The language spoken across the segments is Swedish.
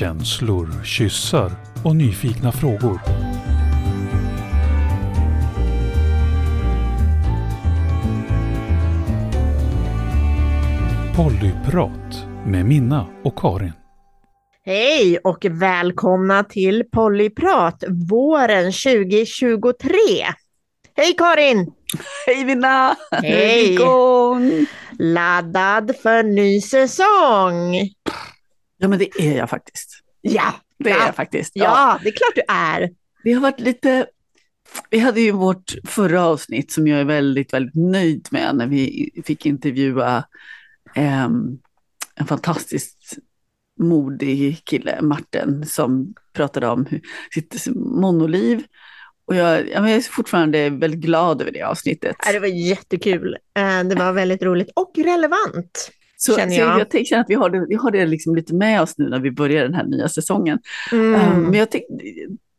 känslor, kyssar och nyfikna frågor. Pollyprat med Minna och Karin. Hej och välkomna till Pollyprat våren 2023. Hej Karin! Hej Minna! Hej! Laddad för ny säsong! Ja, men det är jag faktiskt. Ja, det är jag faktiskt. Ja. Ja, det är klart du är. Vi har varit lite... Vi hade ju vårt förra avsnitt som jag är väldigt, väldigt nöjd med när vi fick intervjua en fantastiskt modig kille, Martin, som pratade om sitt monoliv. Och jag är fortfarande väldigt glad över det avsnittet. Det var jättekul. Det var väldigt roligt och relevant. Så jag tänker att vi har det liksom lite med oss nu när vi börjar den här nya säsongen. Men jag tänkte,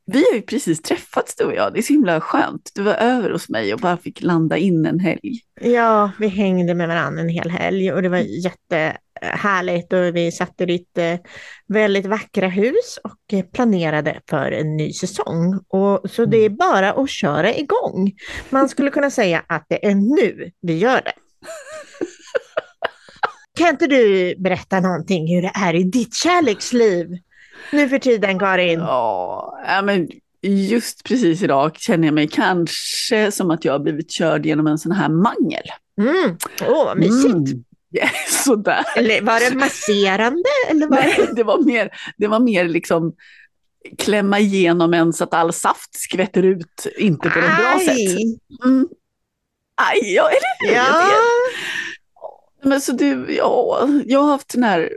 vi har ju precis träffats du och jag. Det är så himla skönt. Du var över hos mig och bara fick landa in en helg. Ja, vi hängde med varandra en hel helg och det var jättehärligt. Och vi satte lite väldigt vackra hus och planerade för en ny säsong. Och så det är bara att köra igång. Man skulle kunna säga att det är nu vi gör det. Kan inte du berätta någonting hur det är i ditt kärleksliv nu för tiden, Karin? Ja, men just precis idag känner jag mig kanske som att jag har blivit körd genom en sån här mangel. Vad mysigt. Yes, sådär. Eller var det masserande? Eller var det... Nej, det var mer liksom klämma igenom en så att all saft skvätter ut, inte på ett bra sätt. Aj, ja, eller hur? Ja. Men så jag har haft den här,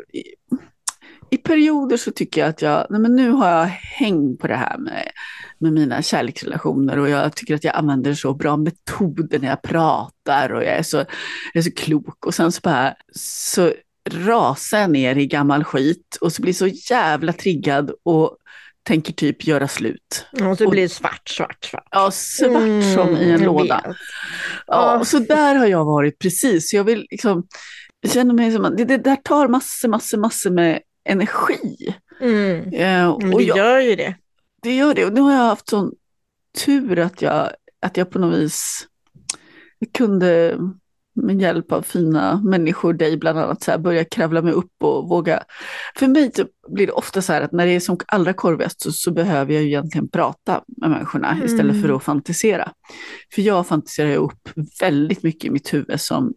i perioder så tycker jag att nu har jag häng på det här med mina kärleksrelationer och jag tycker att jag använder så bra metoder när jag pratar och jag är så klok och sen så rasar jag ner i gammal skit och så blir så jävla triggad och tänker typ göra slut. Och så blir det svart. Ja, svart som i en låda. Ja, och så där har jag varit precis. Jag vill liksom, jag känner mig som att det där tar massor med energi. Och det gör ju det. Det gör det. Och nu har jag haft sån tur att jag på något vis kunde med hjälp av fina människor, dig bland annat, så här, börja kravla mig upp och våga. För mig blir det ofta så här att när det är som allra korvigast så behöver jag ju egentligen prata med människorna istället för att fantisera. För jag fantiserar upp väldigt mycket i mitt huvud som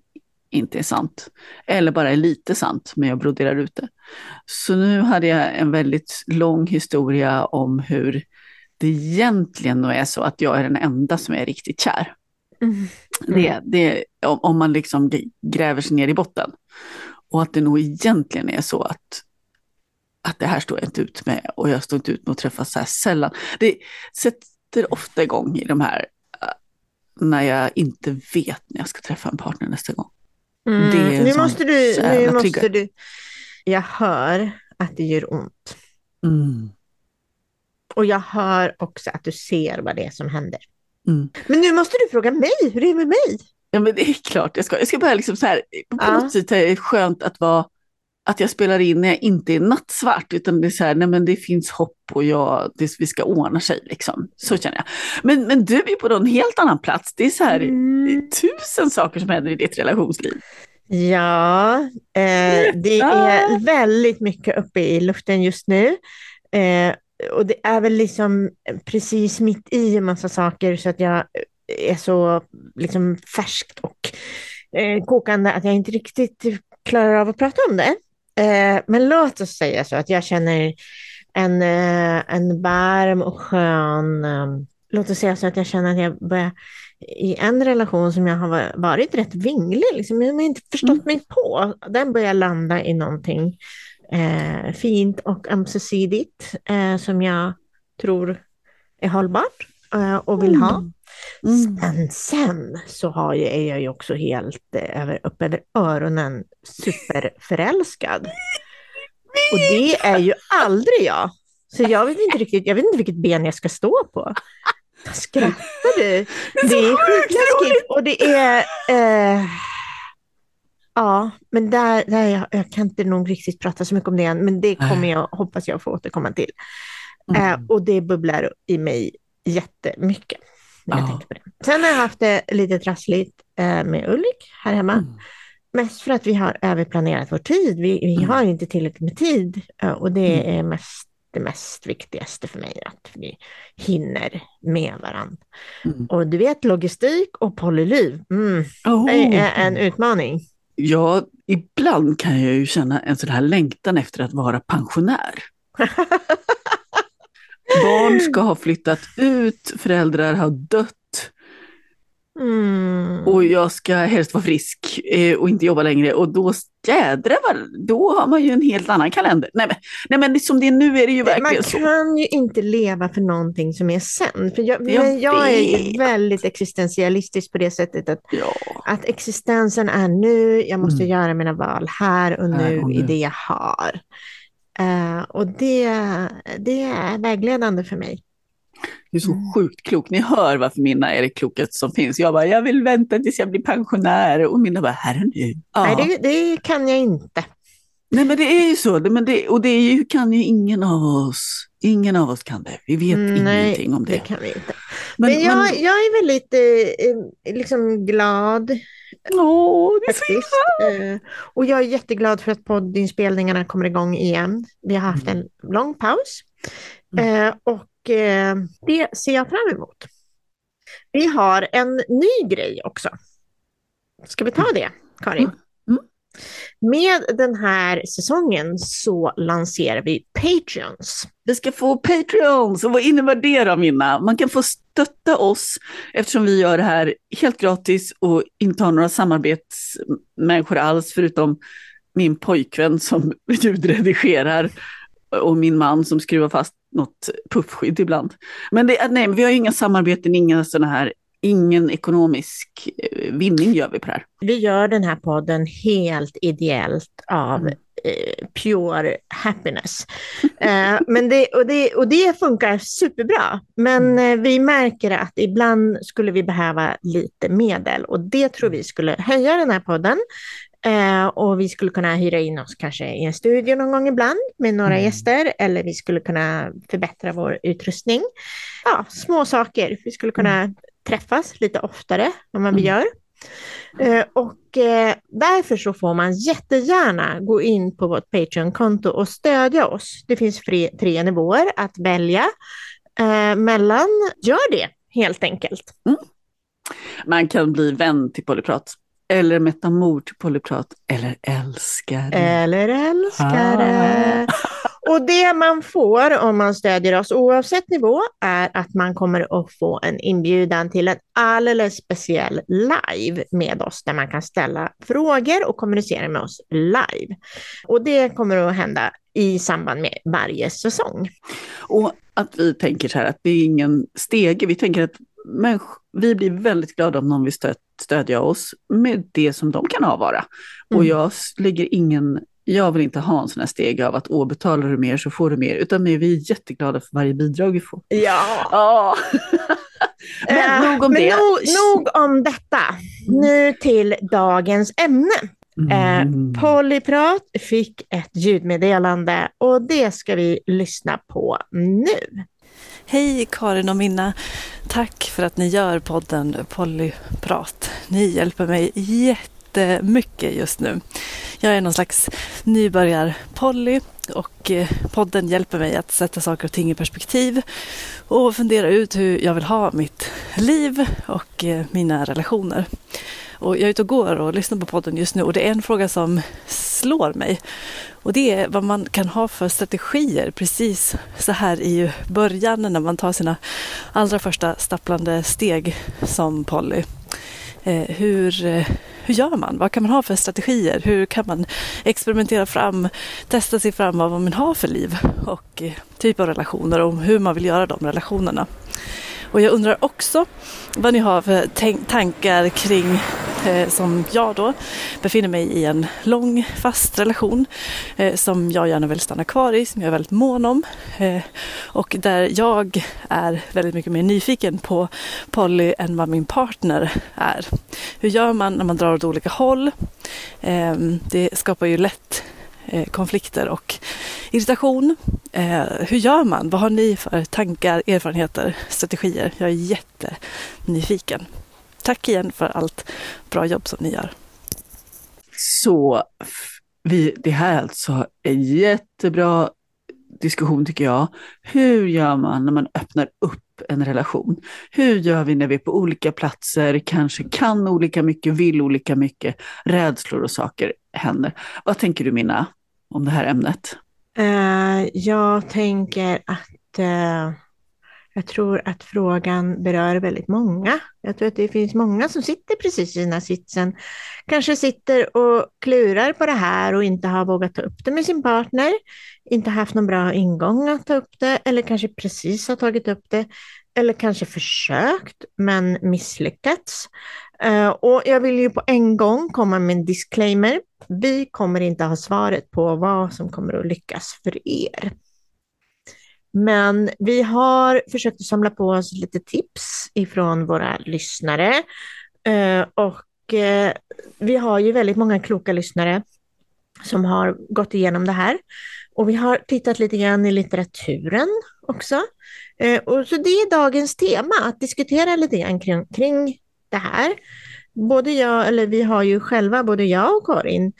inte är sant. Eller bara är lite sant, men jag broderar ut det. Så nu hade jag en väldigt lång historia om hur det egentligen är så att jag är den enda som är riktigt kär. Det om man liksom gräver sig ner i botten och att det nog egentligen är så att det här står jag inte ut med och jag står inte ut med att träffas så här sällan. Det sätter ofta igång i de här när jag inte vet när jag ska träffa en partner nästa gång. Nu måste du jag hör att det gör ont och jag hör också att du ser vad det är som händer. Men nu måste du fråga mig, hur är det med mig? Ja, men det är klart, jag ska bara liksom så här, på något sätt är det skönt att jag spelar in när jag inte är nattsvart, utan det är så här, nej men det finns hopp och vi ska ordna sig liksom, så känner jag. Men du är på en helt annan plats, det är så här, det är 1000 saker som händer i ditt relationsliv. Ja, det är väldigt mycket uppe i luften just nu. Och det är väl liksom precis mitt i en massa saker så att jag är så liksom färskt och kokande att jag inte riktigt klarar av att prata om det. Men låt oss säga så att jag känner en varm och skön... Låt oss säga så att jag känner att jag börjar i en relation som jag har varit rätt vinglig. Liksom, jag har inte förstått mig på. Den börjar landa i någonting fint och ömsesidigt som jag tror är hållbart och vill ha. Men sen så är jag ju också helt upp över öronen superförälskad. Och det är ju aldrig jag. Så jag vet inte vilket ben jag ska stå på. Skrattar du? Det är skitläskigt och det är... Ja, men där jag kan inte nog riktigt prata så mycket om det än, men det kommer jag, hoppas jag får återkomma till. Och det bubblar i mig jättemycket när jag tänker på det. Sen har jag haft det lite trassligt med Ulrik här hemma. Mest för att vi har överplanerat vår tid. Vi har inte tillräckligt med tid, och det är det mest viktigaste för mig, att vi hinner med varandra. Och du vet, logistik och polyliv, det är en utmaning. Ja, ibland kan jag ju känna en sån här längtan efter att vara pensionär. Barn ska ha flyttat ut, föräldrar har dött. Och jag ska helst vara frisk och inte jobba längre. Och då då har man ju en helt annan kalender. Nej men som det är nu är det ju verkligen så. Man kan ju inte leva för någonting som är sen. För jag är ju väldigt existentialistisk på det sättet att existensen är nu. Jag måste göra mina val här och nu i det jag har. Och det är vägledande för mig. Det är så sjukt klokt. Ni hör varför mina är det kloket som finns. Jag bara, jag vill vänta tills jag blir pensionär. Och mina bara, här är nu. Ja. Nej, det kan jag inte. Nej, men det är ju så. Och det är ju, kan ju ingen av oss. Ingen av oss kan det. Vi vet ingenting om det. Nej, det kan vi inte. Men jag är väldigt liksom glad. Det är så. Och jag är jätteglad för att poddinspelningarna kommer igång igen. Vi har haft en lång paus. Och det ser jag fram emot. Vi har en ny grej också. Ska vi ta det, Karin? Med den här säsongen så lanserar vi Patreons. Vi ska få Patreons. Och vad innebär det då, Minna? Man kan få stötta oss eftersom vi gör det här helt gratis och inte har några samarbetsmänniskor alls förutom min pojkvän som ljudredigerar och min man som skruvar fast något puffskydd ibland. Men men vi har ju inga samarbeten, ingen ekonomisk vinning gör vi på det här. Vi gör den här podden helt ideellt av pure happiness. Men det funkar superbra. Men vi märker att ibland skulle vi behöva lite medel. Och det tror vi skulle höja den här podden. Och vi skulle kunna hyra in oss kanske i en studio någon gång ibland med några gäster, eller vi skulle kunna förbättra vår utrustning. Ja, små saker. Vi skulle kunna träffas lite oftare än vad vi gör. Och därför så får man jättegärna gå in på vårt Patreon-konto och stödja oss. Det finns tre nivåer att välja mellan. Gör det helt enkelt. Man kan bli vän till Polyprat. Eller metamor till Polyprat. Eller älskare. Och det man får om man stödjer oss oavsett nivå är att man kommer att få en inbjudan till en alldeles speciell live med oss där man kan ställa frågor och kommunicera med oss live. Och det kommer att hända i samband med varje säsong. Och att vi tänker så här att det är ingen stege. Vi tänker att vi blir väldigt glada om någon vill stödja oss med det som de kan avvara. Och jag vill inte ha en sån här steg av att betalar du mer så får du mer, utan vi är jätteglada för varje bidrag vi får. Men nog om det. Nog om detta. Nu till dagens ämne. Polyprat fick ett ljudmeddelande och det ska vi lyssna på nu. Hej Karin och Minna, tack för att ni gör podden Polyprat. Ni hjälper mig jättemycket just nu. Jag är någon slags nybörjar-poly och podden hjälper mig att sätta saker och ting i perspektiv och fundera ut hur jag vill ha mitt liv och mina relationer. Och jag är ute och går och lyssnar på podden just nu och det är en fråga som slår mig. Och det är vad man kan ha för strategier precis så här i början när man tar sina allra första stapplande steg som poly. Hur gör man? Vad kan man ha för strategier? Hur kan man experimentera fram, testa sig fram vad man har för liv och typ av relationer och hur man vill göra de relationerna? Och jag undrar också vad ni har för tankar kring som jag då befinner mig i en lång fast relation som jag gärna vill stanna kvar i, som jag är väldigt mån om. Och där jag är väldigt mycket mer nyfiken på poly än vad min partner är. Hur gör man när man drar åt olika håll? Det skapar ju lätt konflikter och irritation. Hur gör man? Vad har ni för tankar, erfarenheter, strategier? Jag är jättenyfiken. Tack igen för allt bra jobb som ni gör. Så det här är alltså en jättebra diskussion tycker jag. Hur gör man när man öppnar upp en relation? Hur gör vi när vi är på olika platser, kanske kan olika mycket, vill olika mycket, rädslor och saker händer? Vad tänker du, Minna, om det här ämnet? Jag tänker att jag tror att frågan berör väldigt många. Jag tror att det finns många som sitter precis i den här sitsen. Kanske sitter och klurar på det här och inte har vågat ta upp det med sin partner. Inte haft någon bra ingång att ta upp det. Eller kanske precis har tagit upp det. Eller kanske försökt men misslyckats. Och jag vill ju på en gång komma med en disclaimer. Vi kommer inte ha svaret på vad som kommer att lyckas för er. Men vi har försökt samla på oss lite tips ifrån våra lyssnare. Och vi har ju väldigt många kloka lyssnare som har gått igenom det här. Och vi har tittat lite grann i litteraturen också. Och så det är dagens tema, att diskutera lite grann kring det här. Vi har ju själva, både jag och Karin,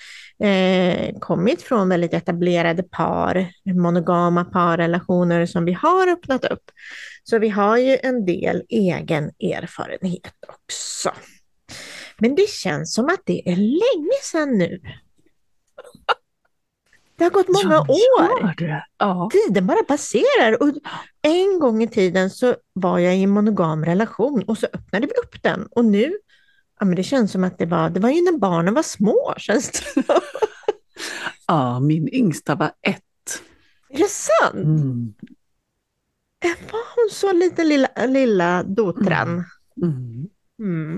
kommit från väldigt etablerade par, monogama parrelationer som vi har öppnat upp. Så vi har ju en del egen erfarenhet också. Men det känns som att det är länge sedan nu. Det har gått många år. Ja. Tiden bara passerar. Och en gång i tiden så var jag i en monogam relation och så öppnade vi upp den. Och nu, ja, men det känns som att det var ju när barnen var små, känns det. Ja, min yngsta var 1. Är det sant? Mm. Var hon så liten lilla dotran? Mm.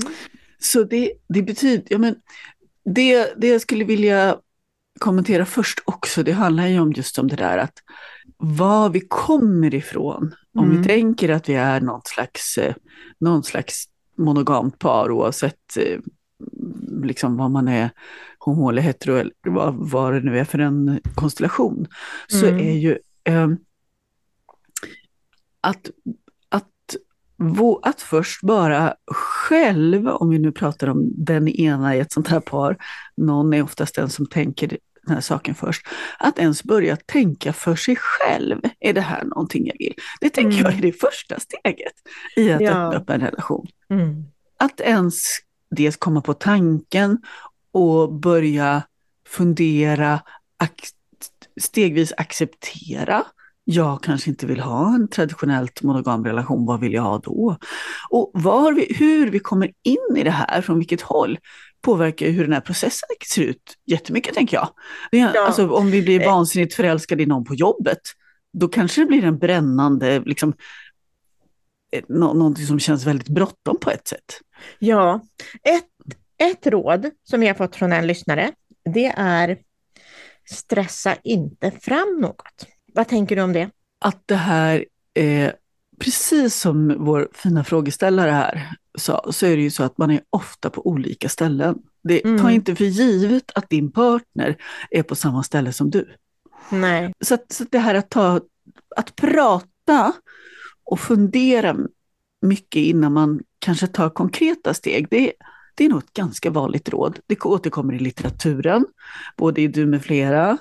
Så det betyder, ja, men det jag skulle vilja kommentera först också, det handlar ju om just om det där att var vi kommer ifrån. Om vi tänker att vi är någon slags monogamt par, oavsett liksom vad man är, homo eller hetero eller vad det nu är för en konstellation, så är ju att först bara själv, om vi nu pratar om den ena i ett sånt här par, någon är oftast den som tänker den här saken först, att ens börja tänka för sig själv, är det här någonting jag vill? Det tänker jag är det första steget i att öppna upp en relation. Att ens dels komma på tanken och börja fundera, stegvis acceptera, jag kanske inte vill ha en traditionellt monogam relation, vad vill jag ha då? Och hur vi kommer in i det här, från vilket håll, påverkar hur den här processen ser ut jättemycket, tänker jag. Alltså, om vi blir vansinnigt förälskade i någon på jobbet, då kanske det blir en brännande, liksom, någonting som känns väldigt bråttom på ett sätt. Ja, ett råd som jag har fått från en lyssnare, det är stressa inte fram något. Vad tänker du om det? Att det här, precis som vår fina frågeställare här sa, så är det ju så att man är ofta på olika ställen. Ta inte för givet att din partner är på samma ställe som du. Nej. Så det här att prata och fundera mycket innan man kanske tar konkreta steg, det är nog ett ganska vanligt råd. Det återkommer i litteraturen, både i Du med flera,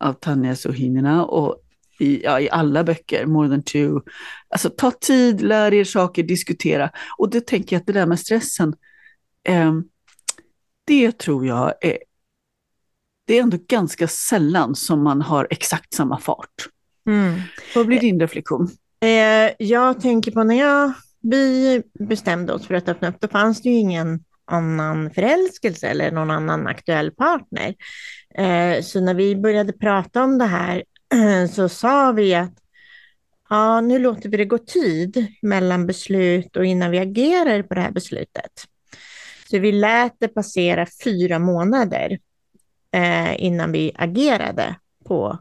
av Tanja Sohinina, och i alla böcker, More than 2. Alltså, ta tid, lär er saker, diskutera. Och det tänker jag att det där med stressen, det tror jag är, det är ändå ganska sällan som man har exakt samma fart. Vad blir din reflektion? Jag tänker på när vi bestämde oss för att öppna upp, då fanns det ju ingen annan förälskelse eller någon annan aktuell partner. Så när vi började prata om det här så sa vi att nu låter vi det gå tid mellan beslut och innan vi agerar på det här beslutet. Så vi lät det passera 4 månader innan vi agerade på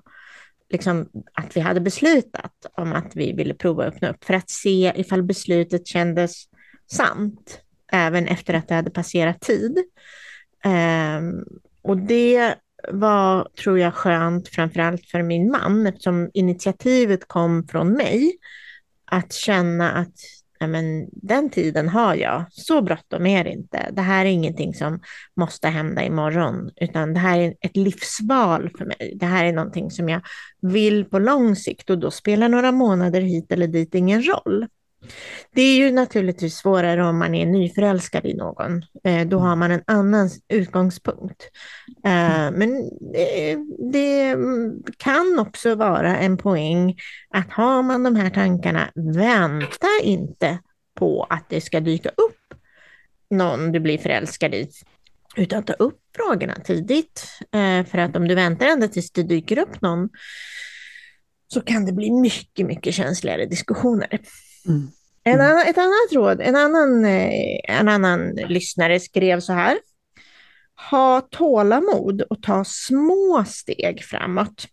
liksom, att vi hade beslutat om att vi ville prova att öppna upp. För att se ifall beslutet kändes sant även efter att det hade passerat tid. Och det var, tror jag, skönt framförallt för min man, eftersom initiativet kom från mig, att känna att men, den tiden har jag, så bråttom är det inte. Det här är ingenting som måste hända imorgon, utan det här är ett livsval för mig. Det här är någonting som jag vill på lång sikt, och då spelar några månader hit eller dit ingen roll. Det är ju naturligtvis svårare om man är nyförälskad i någon. Då har man en annan utgångspunkt. Men det kan också vara en poäng att har man de här tankarna, vänta inte på att det ska dyka upp någon du blir förälskad i, utan ta upp frågorna tidigt. För att om du väntar ända tills det dyker upp någon, så kan det bli mycket, mycket känsligare diskussioner. Mm. En annan lyssnare skrev så här: ha tålamod och ta små steg framåt.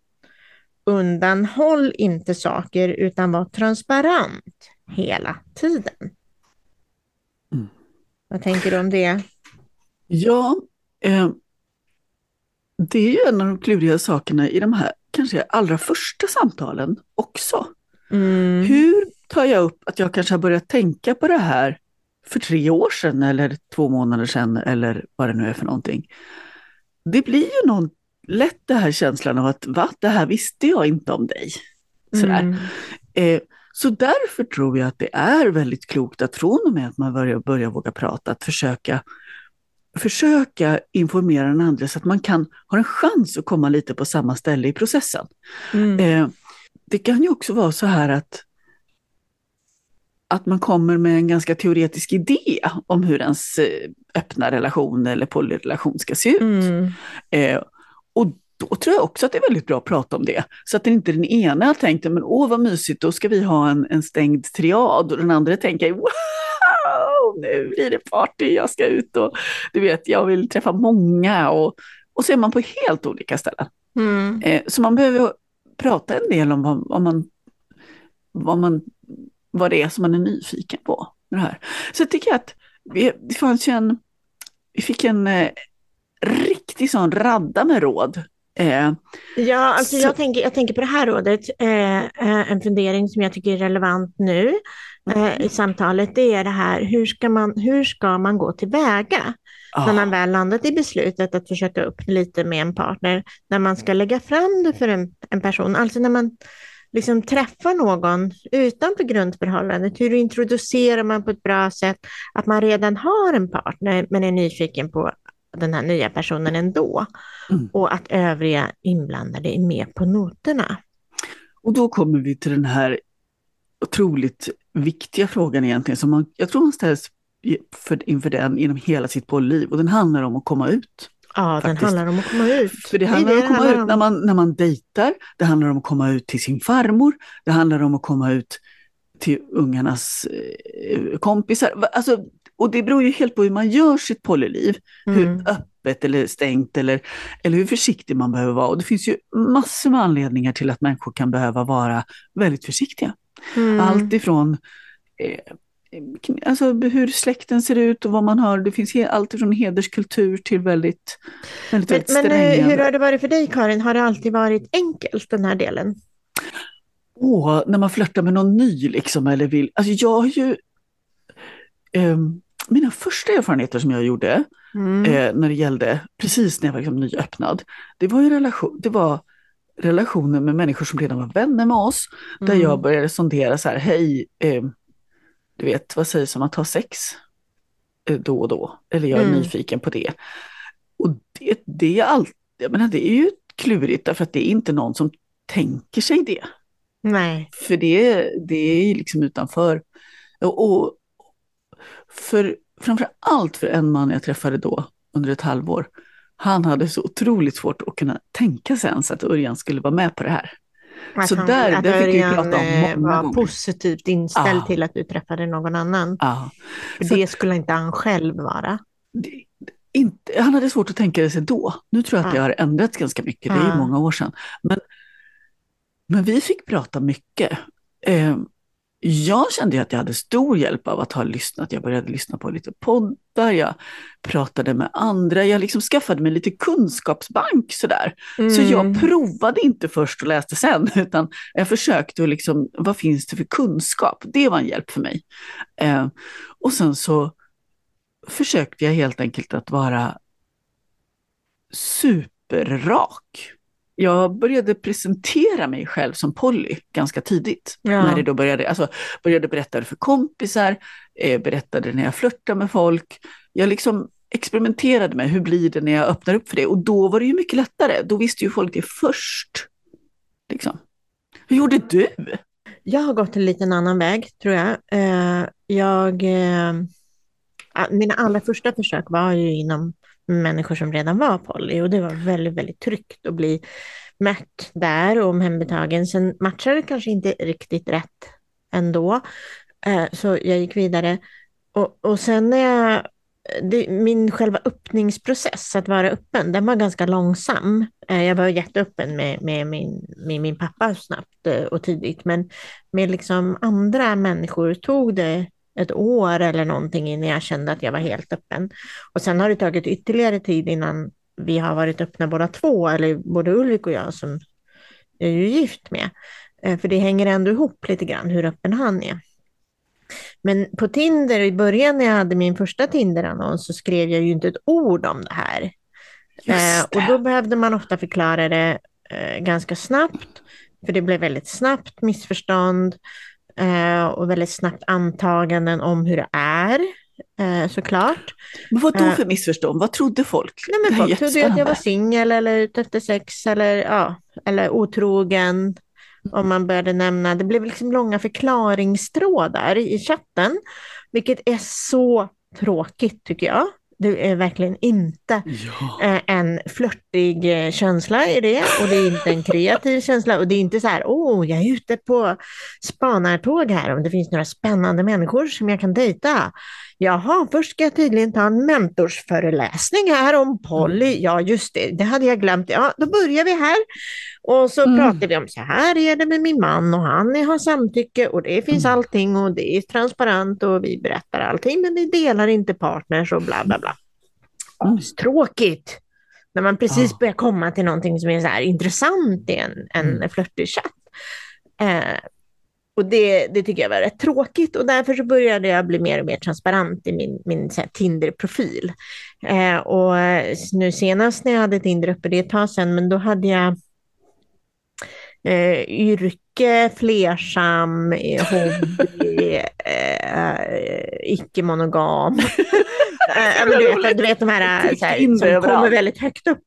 Undanhåll inte saker, utan var transparent hela tiden. Mm. Vad tänker du om det? Ja, det är ju en av de kluriga sakerna i de här kanske allra första samtalen också. Mm. Hur tar jag upp att jag kanske har börjat tänka på det här för 3 år sedan eller 2 månader sedan eller vad det nu är för någonting. Det blir ju någon lätt det här känslan av att va, det här visste jag inte om dig. Sådär. Mm. Så därför tror jag att det är väldigt klokt att från och med att man börjar våga prata, att försöka informera den andra så att man kan ha en chans att komma lite på samma ställe i processen. Mm. Det kan ju också vara så här att man kommer med en ganska teoretisk idé om hur ens öppna relation eller polyrelation ska se ut. Mm. Och då tror jag också att det är väldigt bra att prata om det. Så att det inte den ena tänkte, men åh vad mysigt, då ska vi ha en stängd triad. Och den andra tänker, wow, nu blir det party, jag ska ut och du vet, jag vill träffa många. Och så är man på helt olika ställen. Mm. Så man behöver prata en del om vad det är som man är nyfiken på med det här. Så jag tycker att vi fick en riktig sån radda med råd. Ja, alltså så. Jag tänker på det här rådet. En fundering som jag tycker är relevant nu i samtalet, det är det här: hur ska man gå tillväga när man väl landat i beslutet att försöka upp lite med en partner, när man ska lägga fram det för en person, alltså när man liksom träffa någon utanför grundförhållandet. Hur introducerar man på ett bra sätt att man redan har en partner men är nyfiken på den här nya personen ändå. Mm. Och att övriga inblandade är med på noterna. Och då kommer vi till den här otroligt viktiga frågan egentligen, som jag tror man ställs inför den genom hela sitt liv, och den handlar om att komma ut. Ja, faktiskt. Den handlar om att komma ut. För det handlar om att komma ut när man dejtar. Det handlar om att komma ut till sin farmor. Det handlar om att komma ut till ungarnas kompisar. Alltså, och det beror ju helt på hur man gör sitt polyliv. Mm. Hur öppet eller stängt eller hur försiktig man behöver vara. Och det finns ju massor med anledningar till att människor kan behöva vara väldigt försiktiga. Mm. Allt ifrån... alltså hur släkten ser ut och vad man har, det finns allt från hederskultur till väldigt, väldigt, väldigt strängande. Men hur har det varit för dig, Karin? Har det alltid varit enkelt, den här delen? När man flörtar med någon ny liksom, eller vill, alltså jag har ju mina första erfarenheter som jag gjorde när det gällde, precis när jag var liksom nyöppnad, det var relationer med människor som redan var vänner med oss, där jag började sondera så här, hej, du vet, vad sägs om att ha sex då och då? Eller jag är nyfiken på det. Och det är allt, jag menar, det är ju klurigt därför att det är inte någon som tänker sig det. Nej. För det är liksom utanför. Och framför allt för en man jag träffade då under ett halvår. Han hade så otroligt svårt att kunna tänka sig ens att Örjan skulle vara med på det här. Så där fick vi prata om var positivt inställd till att du träffade någon annan. För så, det skulle inte han själv vara. Inte, han hade svårt att tänka sig då. Nu tror jag att det har ändrat ganska mycket. Det är ju många år sedan. Men vi fick prata mycket. Jag kände ju att jag hade stor hjälp av att ha lyssnat. Jag började lyssna på lite poddar. Jag pratade med andra. Jag liksom skaffade mig lite kunskapsbank sådär. Mm. Så jag provade inte först och läste sen. Utan jag försökte att liksom, vad finns det för kunskap? Det var en hjälp för mig. Och sen så försökte jag helt enkelt att vara superrak. Jag började presentera mig själv som Polly ganska tidigt. Ja. När det då började berätta för kompisar, berättade när jag flörtade med folk. Jag liksom experimenterade med hur blir det när jag öppnar upp för det. Och då var det ju mycket lättare. Då visste ju folk det först. Liksom. Hur gjorde du? Jag har gått en liten annan väg, tror jag. Mina allra första försök var ju inom människor som redan var poly, och det var väldigt, väldigt tryggt att bli mött där och omhändertagen. Sen matchade det kanske inte riktigt rätt ändå, så jag gick vidare. Och sen när min själva öppningsprocess att vara öppen, den var ganska långsam. Jag var jätteöppen med min pappa snabbt och tidigt, men med liksom andra människor tog det ett år eller någonting innan jag kände att jag var helt öppen. Och sen har det tagit ytterligare tid innan vi har varit öppna båda två, eller både Ulrik och jag som jag är ju gift med. För det hänger ändå ihop lite grann hur öppen han är. Men på Tinder, i början när jag hade min första Tinder-annons, så skrev jag ju inte ett ord om det här. Just det. Och då behövde man ofta förklara det ganska snabbt. För det blev väldigt snabbt missförstånd. Och väldigt snabbt antaganden om hur det är, såklart. Men vad då för missförstånd? Vad trodde folk? Nej, men folk trodde att jag var singel eller ute efter sex eller otrogen. Om man började nämna, det blev liksom långa förklaringstrådar i chatten, vilket är så tråkigt tycker jag. Det är verkligen inte en flörtig känsla i det. Och det är inte en kreativ känsla. Och det är inte så här, jag är ute på spanartåg här. Om det finns några spännande människor som jag kan dejta. Jaha, först ska jag tydligen ta en mentorsföreläsning här om poly. Ja, just det. Det hade jag glömt. Ja, då börjar vi här. Och så pratar vi om så här är det med min man. Och han har samtycke. Och det finns allting. Och det är transparent. Och vi berättar allting. Men vi delar inte partners och bla bla bla. Tråkigt. När man precis börjar komma till någonting som är så här intressant i en flörtig chatt. Och det tycker jag var rätt tråkigt, och därför så började jag bli mer och mer transparent i min så här Tinder-profil. Och nu senast när jag hade Tinder uppe, det ett tag sedan, men då hade jag yrke, flersam, hobby, icke-monogam. Du vet de här som kommer väldigt högt upp.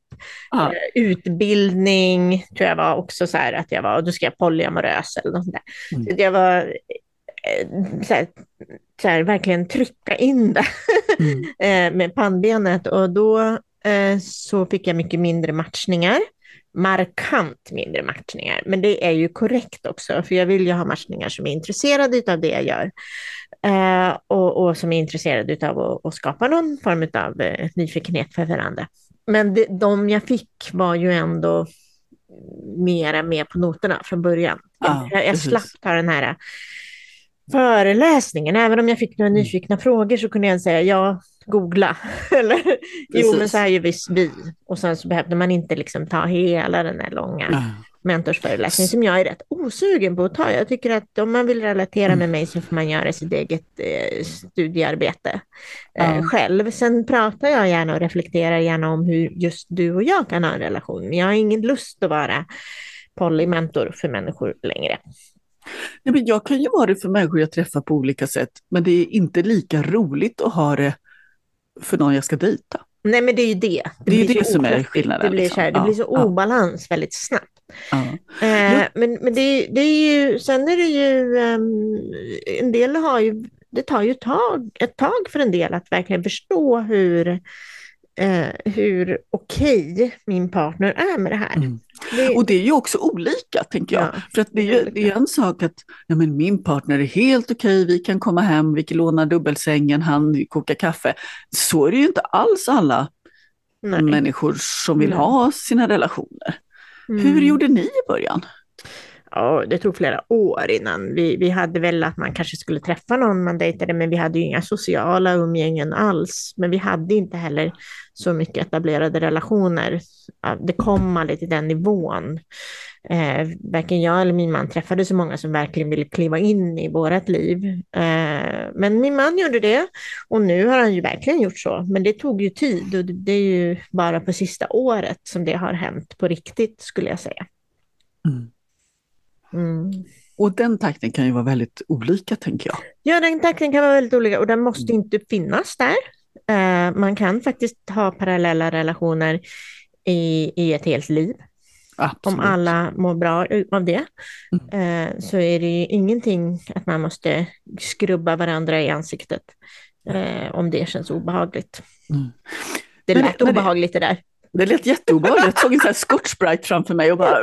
Ja. Utbildning tror jag var också så här att jag var, och då ska jag polyamorös eller något där. Så jag var så här, verkligen trycka in det med pannbenet, och då så fick jag mycket mindre matchningar. Markant mindre matchningar. Men det är ju korrekt också, för jag vill ju ha matchningar som är intresserade av det jag gör. Och som är intresserade av att skapa någon form av nyfikenhet för varandra. Men de jag fick var ju ändå mera med på noterna från början. Jag slapp ta den här föreläsningen. Även om jag fick några nyfikna frågor så kunde jag säga googla. Eller, jo, men så här ju visst vi. Och sen så behövde man inte liksom ta hela den här långa mentorsföreläsningen som jag är rätt osugen på att ta. Jag tycker att om man vill relatera med mig så får man göra sitt eget studiearbete själv. Sen pratar jag gärna och reflekterar gärna om hur just du och jag kan ha en relation. Men jag har ingen lust att vara polymentor för människor längre. Nej, men jag kan ju vara det för människor jag träffar på olika sätt, men det är inte lika roligt att ha det för någon jag ska dejta. Nej, men det är ju det. Det är ju det som är skillnaden. Det blir så obalans väldigt snabbt. Men det är ju, sen är det ju en del det tar ju ett tag för en del att verkligen förstå hur hur okej min partner är med det här. Mm. Och det är ju också olika, tänker jag. Ja, för att det är en sak att ja, men min partner är helt okej, vi kan komma hem, vi kan låna dubbelsängen, han kokar kaffe. Så är det ju inte alls alla människor som vill ha sina relationer. Mm. Hur gjorde ni i början? Ja, det tog flera år innan. Vi hade väl att man kanske skulle träffa någon man dejtade, men vi hade ju inga sociala umgängen alls. Men vi hade inte heller så mycket etablerade relationer. Det kom aldrig till den nivån. Varken jag eller min man träffade så många som verkligen ville kliva in i vårat liv. Men min man gjorde det, och nu har han ju verkligen gjort så. Men det tog ju tid, och det är ju bara på sista året som det har hänt på riktigt, skulle jag säga. Mm. Mm. Och den takten kan ju vara väldigt olika, tänker jag. Ja, den takten kan vara väldigt olika, och den måste inte finnas där. Man kan faktiskt ha parallella relationer i ett helt liv. Absolut. Om alla mår bra av det, så är det ju ingenting att man måste skrubba varandra i ansiktet om det känns obehagligt. Mm. Det lät obehagligt det där. Det lät jätteobehagligt. Jag såg en sån här Scotch Brite framför mig och bara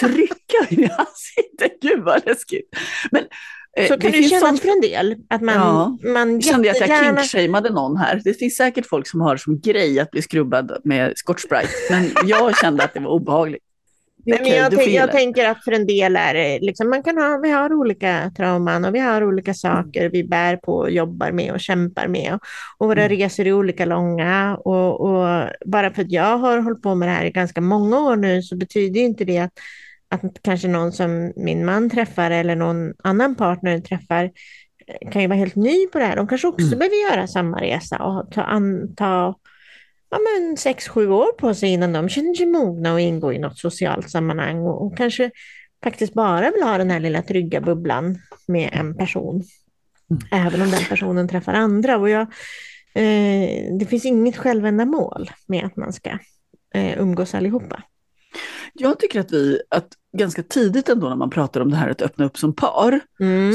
trycka i ansiktet. Gud vad läskigt. Men, så kan det kännas för en del. Att man, man kände att jag kinkshamade någon här. Det finns säkert folk som har som grej att bli skrubbad med Scotch Brite. Men jag kände att det var obehagligt. Nej, men jag tänker att för en del är det liksom, vi har olika trauman och vi har olika saker vi bär på och jobbar med och kämpar med, och våra resor är olika långa, och bara för att jag har hållit på med det här i ganska många år nu, så betyder inte det att kanske någon som min man träffar eller någon annan partner träffar kan ju vara helt ny på det här. De kanske också behöver göra samma resa och ta 6-7 år på sig innan de känner sig mogna och ingå i något socialt sammanhang, och kanske faktiskt bara vill ha den här lilla trygga bubblan med en person, även om den personen träffar andra. Och det finns inget självändamål med att man ska umgås allihopa. Jag tycker att ganska tidigt ändå, när man pratar om det här att öppna upp som par,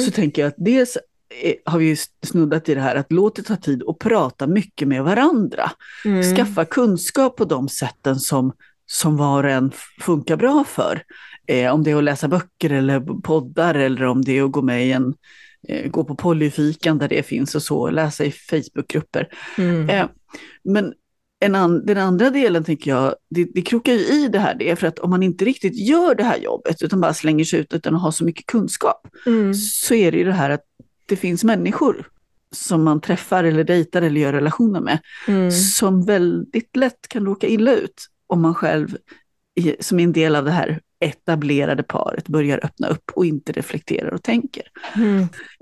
så tänker jag att dels har vi snuddat i det här att låta ta tid och prata mycket med varandra. Skaffa kunskap på de sätten som var och en funkar bra för. Om det är att läsa böcker eller poddar, eller om det är att gå med i gå på polyfikan där det finns och så, läsa i Facebookgrupper. Men den andra delen, tänker jag, det krokar ju i det här. Det är för att om man inte riktigt gör det här jobbet utan bara slänger sig ut utan att ha så mycket kunskap, så är det ju det här att det finns människor som man träffar eller dejtar eller gör relationer med som väldigt lätt kan råka illa ut om man själv, som är en del av det här etablerade paret, börjar öppna upp och inte reflekterar och tänker.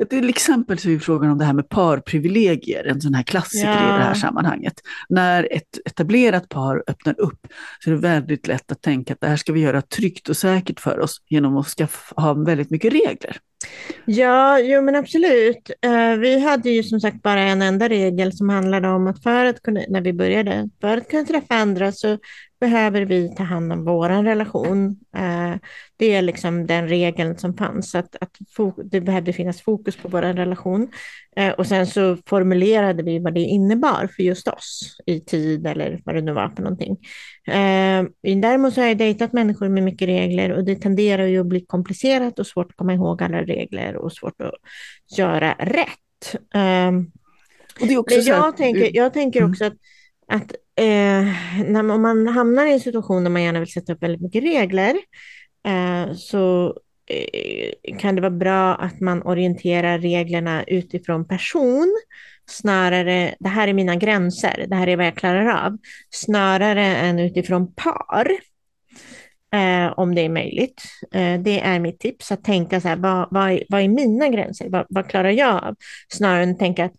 Till exempel så är frågan om det här med parprivilegier en sån här klassiker i det här sammanhanget. När ett etablerat par öppnar upp, så är det väldigt lätt att tänka att det här ska vi göra tryggt och säkert för oss genom att ha väldigt mycket regler. Ja, jo men absolut. Vi hade ju som sagt bara en enda regel som handlade om att när vi började, för att kunna träffa andra så behöver vi ta hand om våran relation. Det är liksom den regeln som fanns, att det behövde finnas fokus på våran relation. Och sen så formulerade vi vad det innebar för just oss i tid eller vad det nu var för någonting. Däremot så har jag dejtat människor med mycket regler, och det tenderar ju att bli komplicerat och svårt att komma ihåg alla regler och svårt att göra rätt. Och det är också jag tänker också att om man hamnar i en situation där man gärna vill sätta upp väldigt mycket regler, så kan det vara bra att man orienterar reglerna utifrån person, snarare det här är mina gränser, det här är vad jag klarar av, snarare än utifrån par, om det är möjligt. Det är mitt tips, att tänka så här, vad är mina gränser, vad klarar jag av, snarare än att tänka att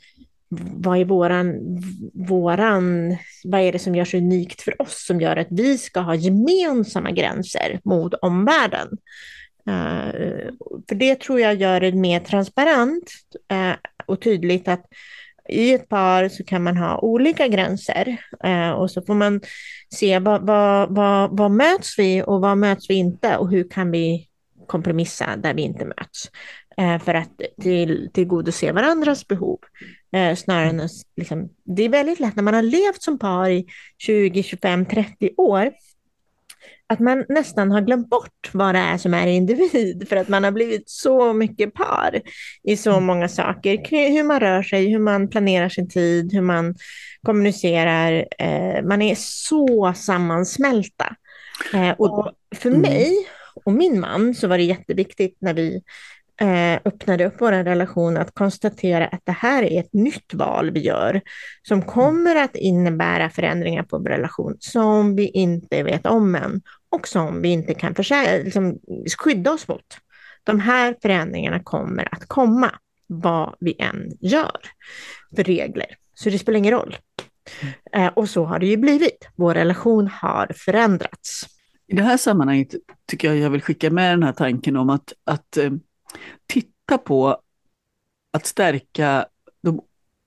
vad är vad är det som gör så unikt för oss som gör att vi ska ha gemensamma gränser mot omvärlden. För det tror jag gör det mer transparent och tydligt att i ett par så kan man ha olika gränser, och så får man se vad möts vi och vad möts vi inte, och hur kan vi kompromissa där vi inte möts för att tillgodose varandras behov. Snarare än att, liksom, det är väldigt lätt när man har levt som par i 20, 25, 30 år att man nästan har glömt bort vad det är som är individ, för att man har blivit så mycket par i så många saker, hur man rör sig, hur man planerar sin tid, hur man kommunicerar, man är så sammansmälta. Och för mig och min man så var det jätteviktigt när vi öppnade upp vår relation att konstatera att det här är ett nytt val vi gör som kommer att innebära förändringar på vår relation som vi inte vet om än och som vi inte kan skydda oss mot. De här förändringarna kommer att komma vad vi än gör för regler, så det spelar ingen roll. Och så har det ju blivit. Vår relation har förändrats. I det här sammanhanget tycker jag vill skicka med den här tanken om att titta på att stärka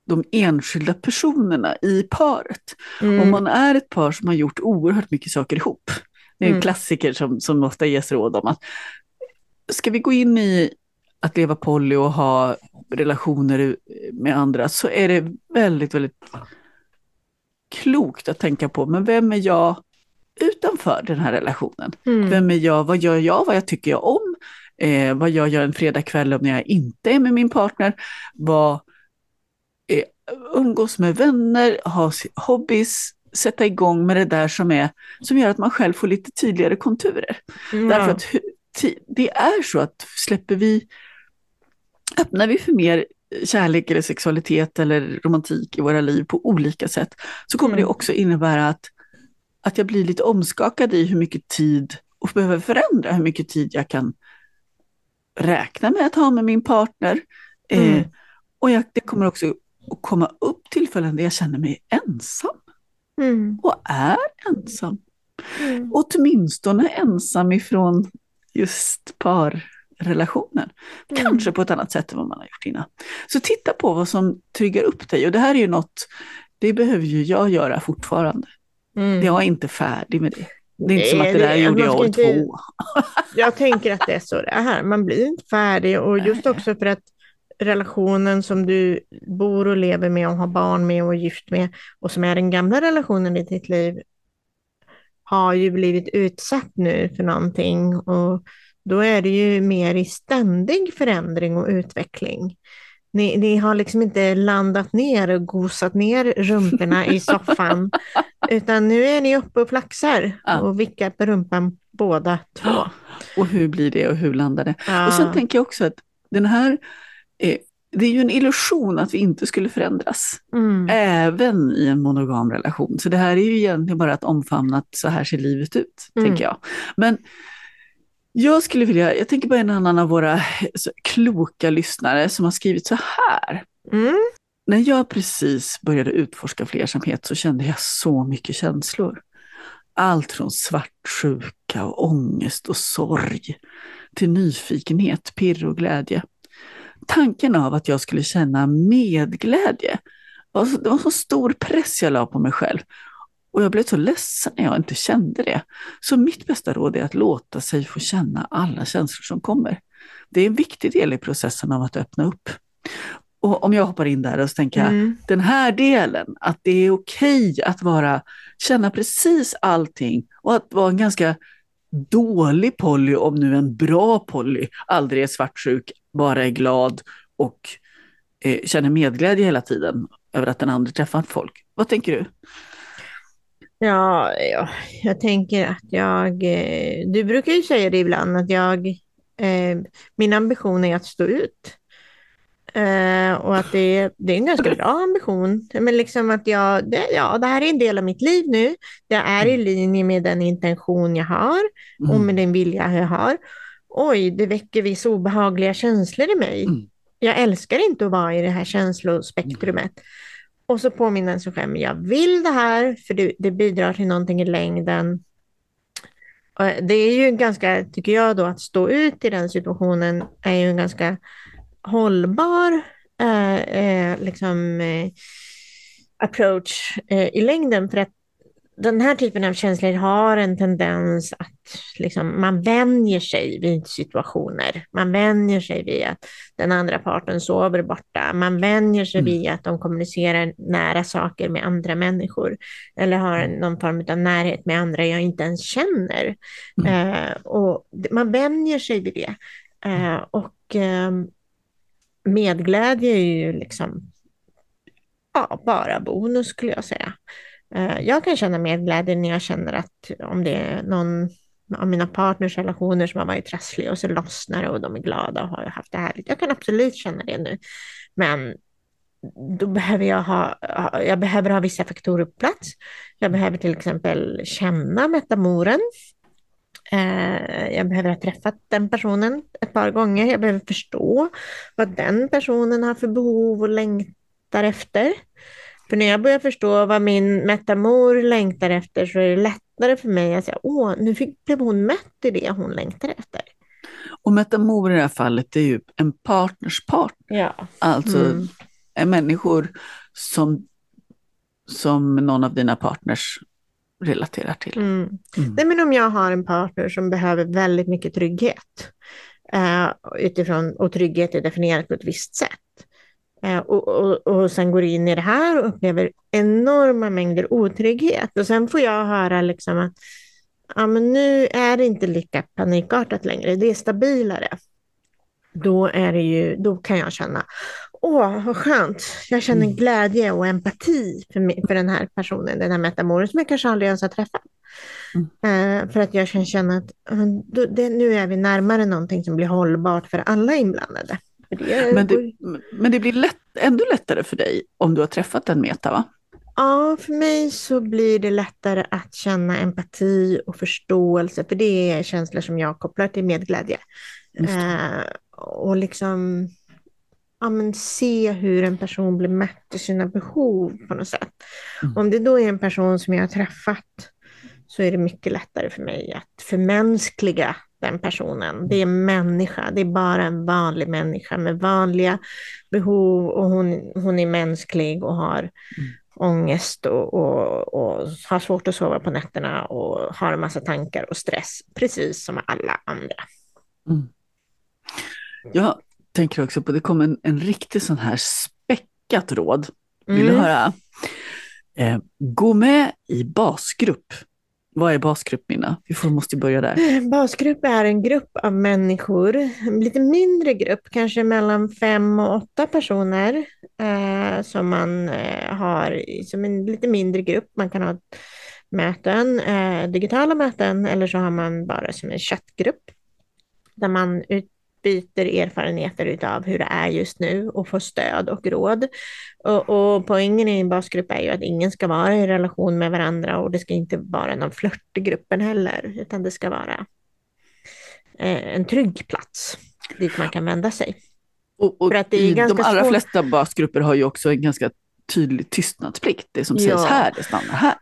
de enskilda personerna i paret. Om man är ett par som har gjort oerhört mycket saker ihop. Det är en klassiker som ofta ges råd om att ska vi gå in i att leva poly och ha relationer med andra, så är det väldigt, väldigt klokt att tänka på, men vem är jag utanför den här relationen? Vem är jag? Vad gör jag? Vad tycker jag om? Vad gör jag en fredagkväll om när jag inte är med min partner? Umgås med vänner, ha hobbies, sätta igång med det där som gör att man själv får lite tydligare konturer. Därför att det är så att öppnar vi för mer kärlek eller sexualitet eller romantik i våra liv på olika sätt, så kommer det också innebära att jag blir lite omskakad i hur mycket tid, och behöver förändra hur mycket tid jag kan räkna med att ha med min partner. Och det kommer också att komma upp tillfällen där jag känner mig ensam. Och är ensam. Åtminstone ensam ifrån just parrelationen. Kanske på ett annat sätt än vad man har gjort innan. Så titta på vad som tryggar upp dig. Och det här är ju något, det behöver ju jag göra fortfarande. Jag är inte färdig med det. Det är inte som att det där gjorde jag år två. Jag tänker att det är så det här. Man blir inte färdig. Och just också för att relationen som du bor och lever med och har barn med och är gift med, och som är den gamla relationen i ditt liv, har ju blivit utsatt nu för någonting. Och då är det ju mer i ständig förändring och utveckling. Ni har liksom inte landat ner och gosat ner rumporna i soffan, utan nu är ni uppe och flaxar och vickar på rumpan båda två. Och hur blir det och hur landar det? Ja. Och sen tänker jag också att den här, det är ju en illusion att vi inte skulle förändras. Även i en monogam relation. Så det här är ju egentligen bara att omfamna att så här ser livet ut, tänker jag. Men jag tänker på en annan av våra kloka lyssnare som har skrivit så här. När jag precis började utforska flersamhet så kände jag så mycket känslor. Allt från svartsjuka och ångest och sorg till nyfikenhet, pirr och glädje. Tanken av att jag skulle känna medglädje, det var så stor press jag la på mig själv. Och jag blev så ledsen när jag inte kände det. Så mitt bästa råd är att låta sig få känna alla känslor som kommer. Det är en viktig del i processen av att öppna upp. Och om jag hoppar in där och tänker den här delen, att det är okej att känna precis allting, och att vara en ganska dålig poly, om nu en bra poly aldrig är svartsjuk, bara är glad och känner medglädje hela tiden över att den andra träffar folk. Vad tänker du? Ja, jag tänker att du brukar ju säga det ibland, att min ambition är att stå ut. Och att det är en ganska bra ambition. Men liksom att det här är en del av mitt liv nu. Det är i linje med den intention jag har och med den vilja jag har. Oj, det väcker vissa obehagliga känslor i mig. Jag älskar inte att vara i det här känslospektrumet. Och så påminner sig själv, jag vill det här för det bidrar till någonting i längden. Det är ju ganska, tycker jag då, att stå ut i den situationen är ju en ganska hållbar approach i längden. För att den här typen av känslor har en tendens att liksom, man vänjer sig vid situationer. Man vänjer sig vid att den andra parten sover borta. Man vänjer sig vid att de kommunicerar nära saker med andra människor. Eller har någon form av närhet med andra jag inte ens känner. Och man vänjer sig vid det. Medglädje är ju liksom bara bonus skulle jag säga. Jag kan känna medglädje när jag känner att om det är någon av mina partnersrelationer som har varit trasslig och så lossnar och de är glada och har haft det härligt. Jag kan absolut känna det nu. Men då behöver jag behöver ha vissa faktorer på plats. Jag behöver till exempel känna metamoren. Jag behöver ha träffat den personen ett par gånger. Jag behöver förstå vad den personen har för behov och längtar efter. För när jag börjar förstå vad min metamor längtar efter så är det lättare för mig att säga, nu blev hon mätt i det hon längtar efter. Och metamor i det här fallet är ju en partners partner. Ja. Alltså är människor som någon av dina partners relaterar till. Nej, men om jag har en partner som behöver väldigt mycket trygghet utifrån, och trygghet är definierat på ett visst sätt. Och sen går in i det här och upplever enorma mängder otrygghet. Och sen får jag höra liksom att men nu är det inte lika panikartat längre. Det är stabilare. Då kan jag känna, vad skönt. Jag känner glädje och empati för den här personen, den här metamoren som jag kanske aldrig ens har träffat. För att jag kan känna att nu är vi närmare någonting som blir hållbart för alla inblandade. Men det blir ändå lättare för dig om du har träffat en meta, va? Ja, för mig så blir det lättare att känna empati och förståelse. För det är känslor som jag kopplar till medglädje. Och liksom se hur en person blir mätt i sina behov på något sätt. Om det då är en person som jag har träffat så är det mycket lättare för mig att förmänskliga den personen. Det är en människa. Det är bara en vanlig människa med vanliga behov och hon är mänsklig och har ångest och har svårt att sova på nätterna och har en massa tankar och stress. Precis som alla andra. Jag tänker också på, det kom en riktig sån här späckat råd. Vill du höra? Gå med i basgrupp. Vad är basgrupp, Minna? Vi måste börja där. Basgrupp är en grupp av människor, en lite mindre grupp, kanske mellan 5 och 8 personer som man har som en lite mindre grupp. Man kan ha möten, digitala möten, eller så har man bara som en chattgrupp där man byter erfarenheter utav hur det är just nu och får stöd och råd. Och poängen i en basgrupp är ju att ingen ska vara i relation med varandra och det ska inte vara någon flört i gruppen heller, utan det ska vara en trygg plats dit man kan vända sig. Och för att det är ganska de allra flesta basgrupper har ju också en ganska tydlig tystnadsplikt. Det som sägs här, det stannar här.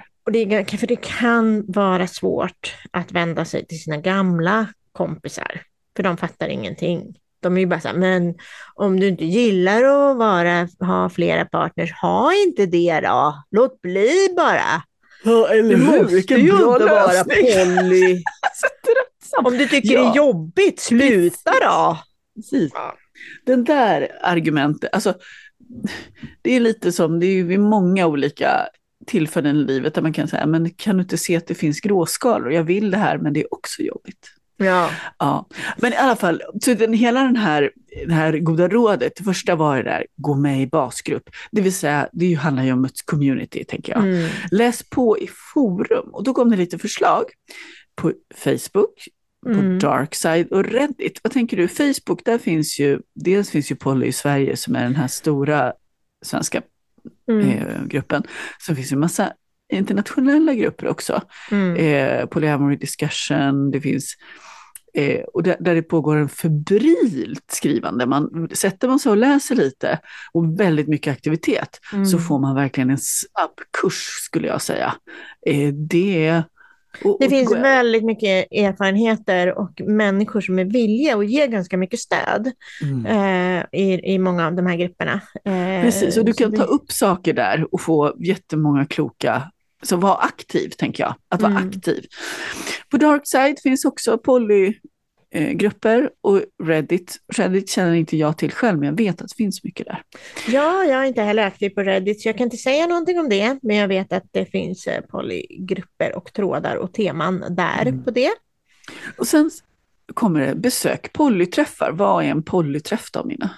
Och för det kan vara svårt att vända sig till sina gamla kompisar. För de fattar ingenting. De är ju bara så här, men om du inte gillar att ha flera partners, ha inte det då. Låt bli bara. Ja, eller du måste ju inte vara poly. Om du tycker det är jobbigt, sluta då. Precis. Ja. Den där argumenten, alltså det är lite som, det är ju vid många olika tillfällen i livet där man kan säga, men kan du inte se att det finns gråskalor? Jag vill det här, men det är också jobbigt. Ja. Men i alla fall, så det här goda rådet, det första var det där, gå med i basgrupp. Det vill säga, det handlar ju om ett community, tänker jag. Läs på i forum. Och då kom det lite förslag på Facebook, på Darkside och Reddit. Vad tänker du? Facebook, där finns ju Poly i Sverige som är den här stora svenska gruppen. Sen finns ju en massa internationella grupper också. Polyamory discussion, det finns och där det pågår en febrilt skrivande. Man sätter sig och läser lite och väldigt mycket aktivitet så får man verkligen en snabbkurs skulle jag säga. Det finns väldigt mycket erfarenheter och människor som är villiga och ger ganska mycket stöd i många av de här grupperna. Precis, och du kan ta upp saker där och få jättemånga kloka Så var aktiv, tänker jag. Att vara aktiv. På Darkside finns också polygrupper och Reddit. Reddit känner inte jag till själv, men jag vet att det finns mycket där. Ja, jag är inte heller aktiv på Reddit, så jag kan inte säga någonting om det. Men jag vet att det finns polygrupper och trådar och teman där på det. Och sen kommer det besök. Polyträffar. Vad är en polyträff då, Mina?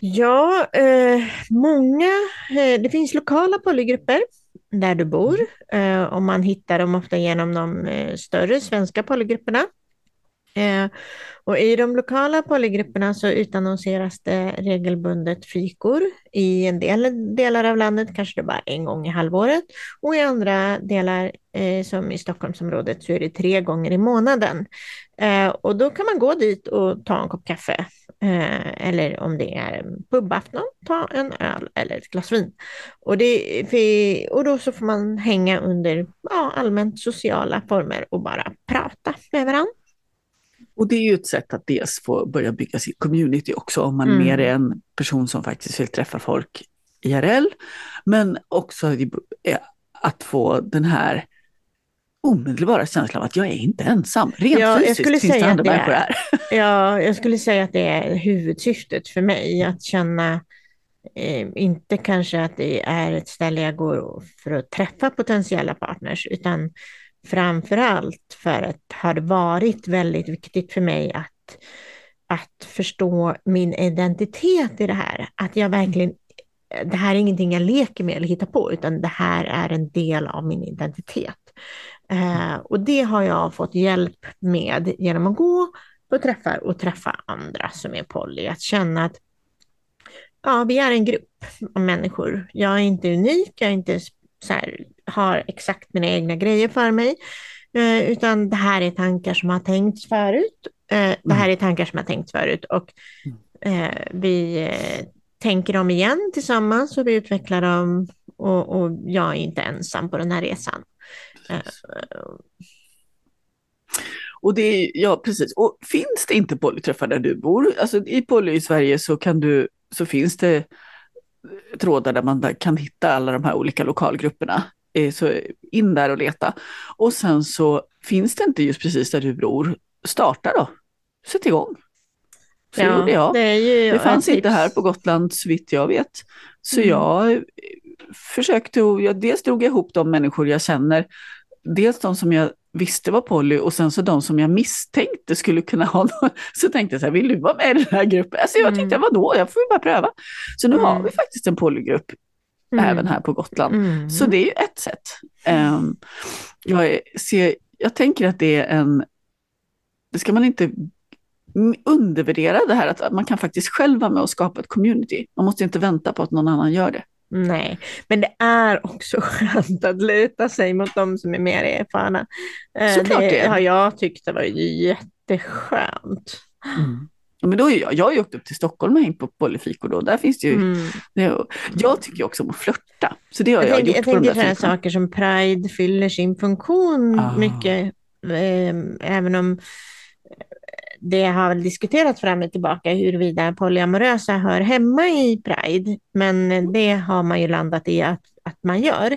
Ja, många. Det finns lokala polygrupper där du bor. Och man hittar dem ofta genom de större svenska polygrupperna. Och i de lokala polygrupperna så utannonseras det regelbundet fikor. I en del delar av landet kanske det bara en gång i halvåret. Och i andra delar som i Stockholmsområdet så är det 3 gånger i månaden. Och då kan man gå dit och ta en kopp kaffe. Eller om det är pubafton, ta en öl eller ett glas vin. Och då så får man hänga under allmänt sociala former och bara prata med varandra. Och det är ju ett sätt att dels få börja bygga sitt community också, om man mer är en person som faktiskt vill träffa folk IRL. Men också att få den här omedelbara känslan av att jag är inte ensam. Rent fysiskt finns det andra människor här. Ja, jag skulle säga att det är huvudsyftet för mig. Att känna, inte kanske att det är ett ställe jag går för att träffa potentiella partners, utan framförallt för att det har varit väldigt viktigt för mig att förstå min identitet i det här. Att jag verkligen, det här är ingenting jag leker med eller hittar på, utan det här är en del av min identitet. Och det har jag fått hjälp med genom att gå på träffar och träffa andra som är poly. Att känna att vi är en grupp av människor. Jag är inte unik, jag är inte så här, har exakt mina egna grejer för mig, utan det här är tankar som har tänkts förut. Och vi tänker dem igen tillsammans och vi utvecklar dem, och jag är inte ensam på den här resan. Och det är, ja, precis. Och finns det inte polyträffar där du bor? Alltså i poly i Sverige så finns det trådar där man kan hitta alla de här olika lokalgrupperna. Så in där och leta. Och sen så finns det inte just precis där du bor. Starta då. Sätt igång. Så gjorde jag. Det fanns inte här på Gotland såvitt jag vet. Så jag försökte, dels drog jag ihop de människor jag känner. Dels de som jag visste var poly, och sen så de som jag misstänkte skulle kunna ha någon. Så tänkte jag så här, vill du vara med i den här gruppen? Alltså jag tänkte, vadå? Jag får ju bara pröva. Så nu har vi faktiskt en polygrupp även här på Gotland. Så det är ju ett sätt. Jag tänker att det är det ska man inte undervärdera, det här att man kan faktiskt själv vara med och skapa ett community. Man måste inte vänta på att någon annan gör det. Nej, men det är också skönt att luta sig mot de som är mer erfarna. Såklart det har jag tyckt, det var jätteskönt. Men då är jag har ju åkt upp till Stockholm och hängt på polyfikor då. Där finns det ju... jag tycker också om att flirta. Så det har jag gjort. Jag tänker sådana saker som Pride fyller sin funktion mycket. Även om det har väl diskuterats fram och tillbaka huruvida polyamorösa hör hemma i Pride. Men det har man ju landat i att man gör.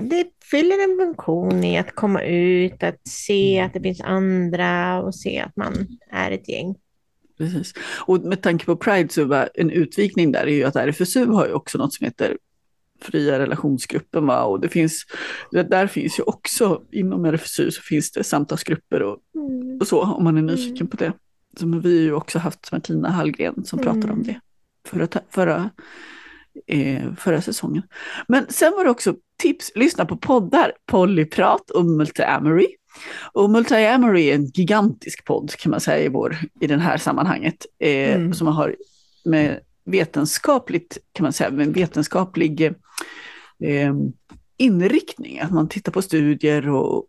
Det fyller en funktion i att komma ut, att se att det finns andra och se att man är ett gäng. Precis. Och med tanke på Pride så var en utvikning där är ju att RFSU har ju också något som heter fria relationsgruppen, va? Och där finns ju också inom RFSU så finns det samtalsgrupper och så, om man är nyfiken på det. Som vi har ju också haft Martina Hallgren som pratade om det förra säsongen. Men sen var det också tips, lyssna på poddar, Polyprat och Multiamory. Och Multiamory är en gigantisk podd kan man säga i det här sammanhanget, som har med vetenskapligt, kan man säga, med en vetenskaplig inriktning, att man tittar på studier och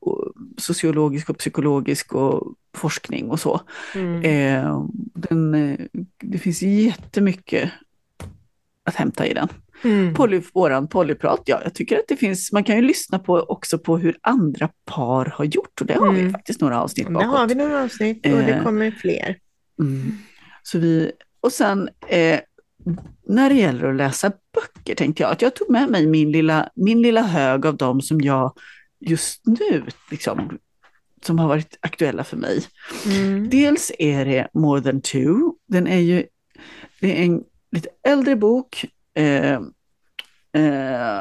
sociologisk och psykologisk och forskning och så. Det finns jättemycket att hämta i den. Våran polyprat, jag tycker att det finns, man kan ju lyssna på också på hur andra par har gjort, och det har vi faktiskt några avsnitt bakåt. Det har vi några avsnitt och det kommer fler. Så vi, och sen när det gäller att läsa böcker tänkte jag att jag tog med mig min lilla hög av dem som jag just nu liksom, som har varit aktuella för mig. Mm. Dels är det More Than Two. Det är en lite äldre bok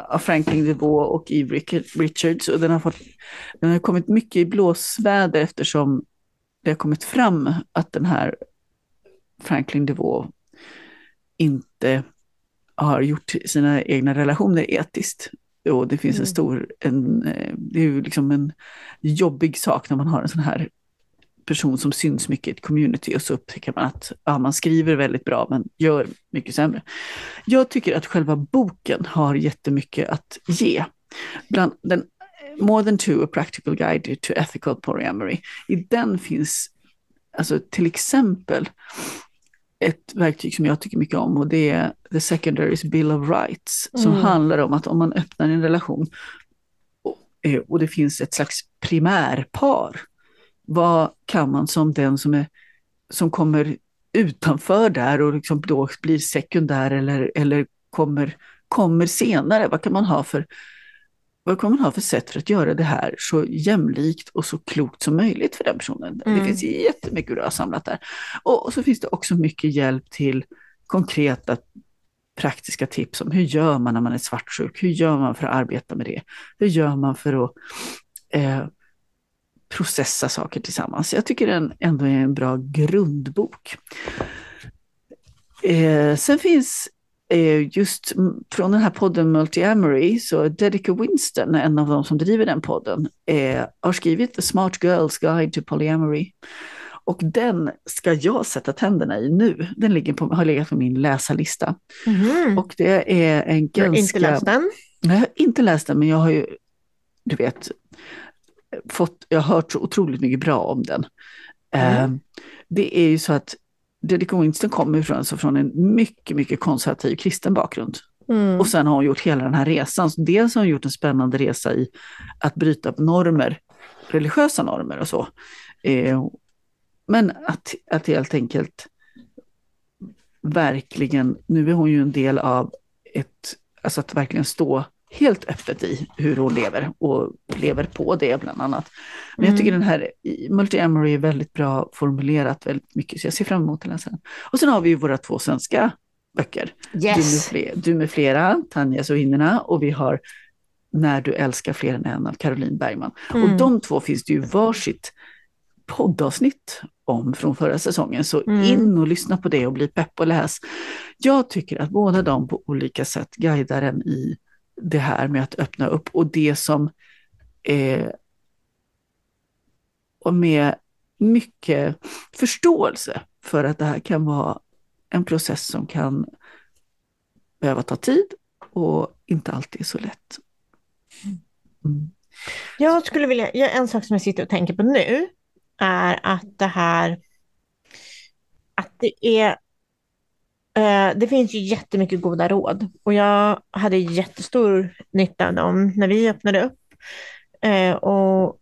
av Franklin DeVoe och Eve Richards, och den har kommit mycket i blåsväder eftersom det har kommit fram att den här Franklin DeVoe inte har gjort sina egna relationer etiskt. Och det finns det är ju liksom en jobbig sak när man har en sån här person som syns mycket i ett community, och så upptäcker man att man skriver väldigt bra men gör mycket sämre. Jag tycker att själva boken har jättemycket att ge. Bland den More Than Two, A Practical Guide to Ethical Polyamory. I den finns alltså till exempel ett verktyg som jag tycker mycket om, och det är The Secondary's Bill of Rights, som handlar om att om man öppnar en relation och det finns ett slags primärpar, vad kan man som den som kommer utanför där och liksom då blir sekundär eller kommer senare, vad kan man ha för sätt för att göra det här så jämlikt och så klokt som möjligt för den personen. Mm. Det finns jättemycket rör samlat där. Och så finns det också mycket hjälp till konkreta praktiska tips om hur gör man när man är svartsjuk? Hur gör man för att arbeta med det? Hur gör man för att processa saker tillsammans? Jag tycker den ändå är en bra grundbok. Sen finns just från den här podden Multiamory, så Dedica Winston, en av de som driver den podden, har skrivit The Smart Girls Guide to Polyamory, och den ska jag sätta tänderna i nu. Den har legat på min läsarlista. Mm. Och det är en ganska... Du har inte läst den? Nej, jag har inte läst den, men jag har ju, du vet, jag har hört så otroligt mycket bra om den. Det är ju så att Dedica Winston kommer från en mycket, mycket konservativ kristen bakgrund. Mm. Och sen har hon gjort hela den här resan. Så dels har hon gjort en spännande resa i att bryta upp normer, religiösa normer och så. Men att helt enkelt verkligen, nu är hon ju en del av alltså att verkligen stå helt öppet i hur hon lever och lever på det bland annat. Men jag tycker den här Multiamory är väldigt bra formulerat, väldigt mycket, så jag ser fram emot den sen. Och sen har vi ju våra två svenska böcker. Yes. Du med flera, Tanjas och Hinnerna, och vi har När du älskar fler än en av Caroline Bergman. Och de två finns det ju varsitt poddavsnitt om från förra säsongen, så in och lyssna på det och bli pepp och läs. Jag tycker att båda de på olika sätt guidar en i det här med att öppna upp, och det som och med mycket förståelse för att det här kan vara en process som kan behöva ta tid och inte alltid är så lätt. Mm. En sak som jag sitter och tänker på nu är att det finns ju jättemycket goda råd, och jag hade jättestor nytta av dem när vi öppnade upp. Och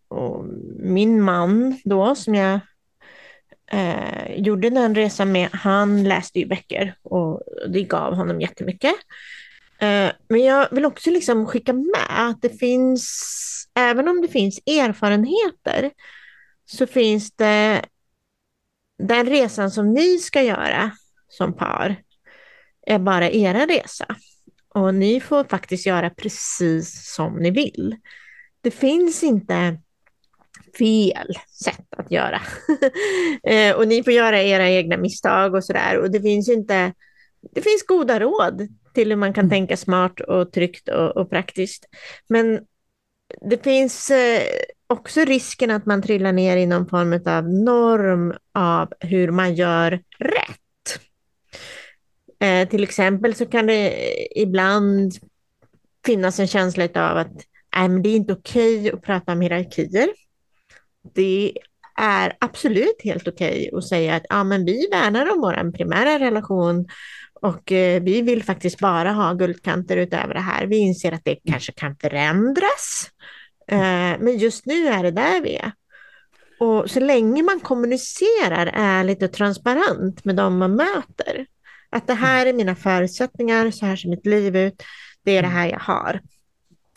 min man då, som jag gjorde den resan med, han läste ju böcker, och det gav honom jättemycket. Men jag vill också liksom skicka med att det finns, även om det finns erfarenheter, så finns det den resan som ni ska göra som par är bara era resa, och ni får faktiskt göra precis som ni vill. Det finns inte fel sätt att göra och ni får göra era egna misstag och sådär, och det finns goda råd till hur man kan tänka smart och tryggt och praktiskt, men det finns också risken att man trillar ner i någon form av norm av hur man gör rätt. Till exempel så kan det ibland finnas en känsla av att det är inte okej att prata om hierarkier. Det är absolut helt okej att säga att men vi värnar om vår primära relation, och vi vill faktiskt bara ha guldkanter utöver det här. Vi inser att det kanske kan förändras, men just nu är det där vi är. Och så länge man kommunicerar ärligt och transparent med dem man möter, Att det här är mina förutsättningar, så här ser mitt liv ut, det är det här jag har.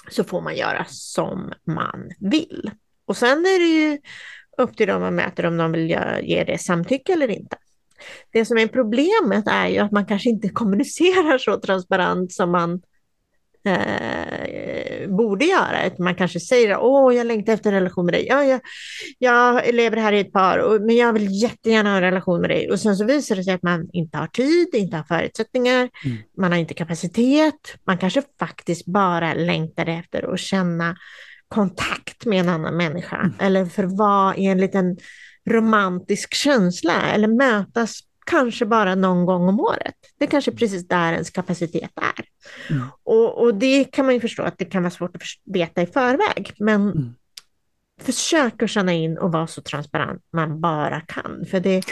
Så får man göra som man vill. Och sen är det ju upp till dem man mäter om de vill ge det samtycke eller inte. Det som är problemet är ju att man kanske inte kommunicerar så transparent som man borde göra. Man kanske säger, jag längtar efter en relation med dig. Ja, jag lever här i ett par, men jag vill jättegärna ha en relation med dig. Och sen så visar det sig att man inte har tid, inte har förutsättningar, man har inte kapacitet. Man kanske faktiskt bara längtar efter att känna kontakt med en annan människa. Eller för vad är en liten romantisk känsla. Eller mötas kanske bara någon gång om året. Det är kanske precis där ens kapacitet är. Mm. Och det kan man ju förstå att det kan vara svårt att veta i förväg. Men försök att känna in och vara så transparent man bara kan. För det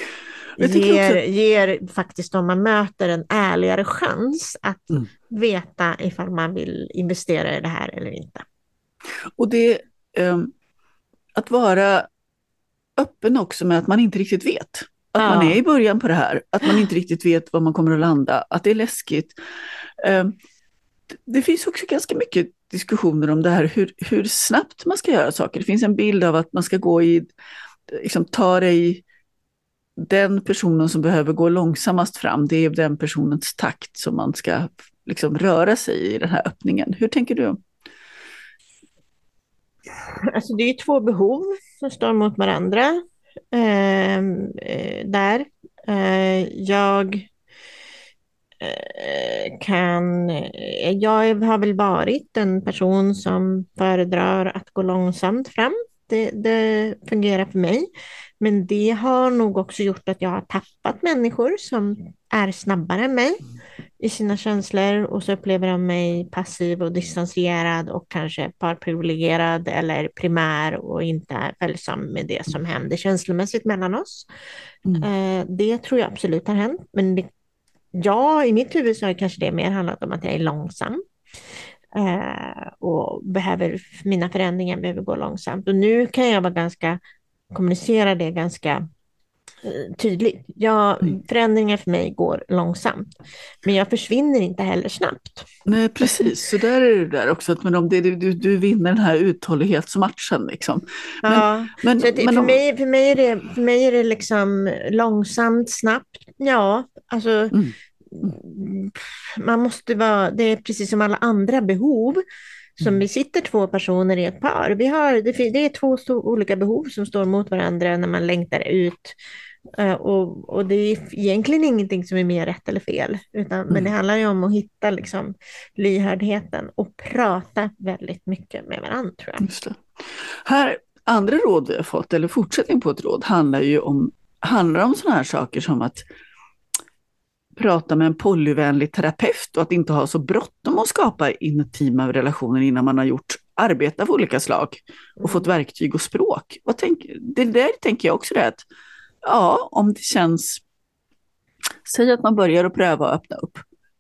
ger faktiskt om man möter en ärligare chans att veta ifall man vill investera i det här eller inte. Och det att vara öppen också med att man inte riktigt vet. Att man är i början på det här. Att man inte riktigt vet var man kommer att landa. Att det är läskigt. Det finns också ganska mycket diskussioner om det här. Hur snabbt man ska göra saker. Det finns en bild av att man ska gå i... Liksom, ta dig... Den personen som behöver gå långsammast fram. Det är den personens takt som man ska liksom, röra sig i den här öppningen. Hur tänker du? Alltså det är ju två behov som står mot varandra. Jag har väl varit en person som föredrar att gå långsamt fram. Det fungerar för mig. Men det har nog också gjort att jag har tappat människor som är snabbare än mig i sina känslor. Och så upplever de mig passiv och distanserad och kanske parprivilegierad eller primär och inte följsam med det som händer känslomässigt mellan oss. Det tror jag absolut har hänt. Men i mitt huvud så har kanske det mer handlat om att jag är långsam. Och mina förändringar behöver gå långsamt. Och nu kan jag vara kommunicera det ganska tydligt. Förändringar för mig går långsamt. Men jag försvinner inte heller snabbt. Nej, precis. Så där är det där också. Men om det, du vinner den här uthållighetsmatchen. Liksom. För mig är det liksom långsamt, snabbt. Ja, alltså... Man måste vara, det är precis som alla andra behov som vi sitter två personer i ett par. Det är två olika behov som står mot varandra när man längtar ut. Och det är egentligen ingenting som är mer rätt eller fel. Men det handlar ju om att hitta liksom, lyhördheten och prata väldigt mycket med varandra, tror jag. Just det. Här, andra råd vi har fått, eller fortsättning på ett råd, handlar om sådana här saker som att prata med en polyvänlig terapeut och att inte ha så bråttom att skapa intima relationer innan man har gjort arbete av olika slag och fått verktyg och språk. Det där tänker jag också rätt. Ja, om det känns... Säg att man börjar att pröva att öppna upp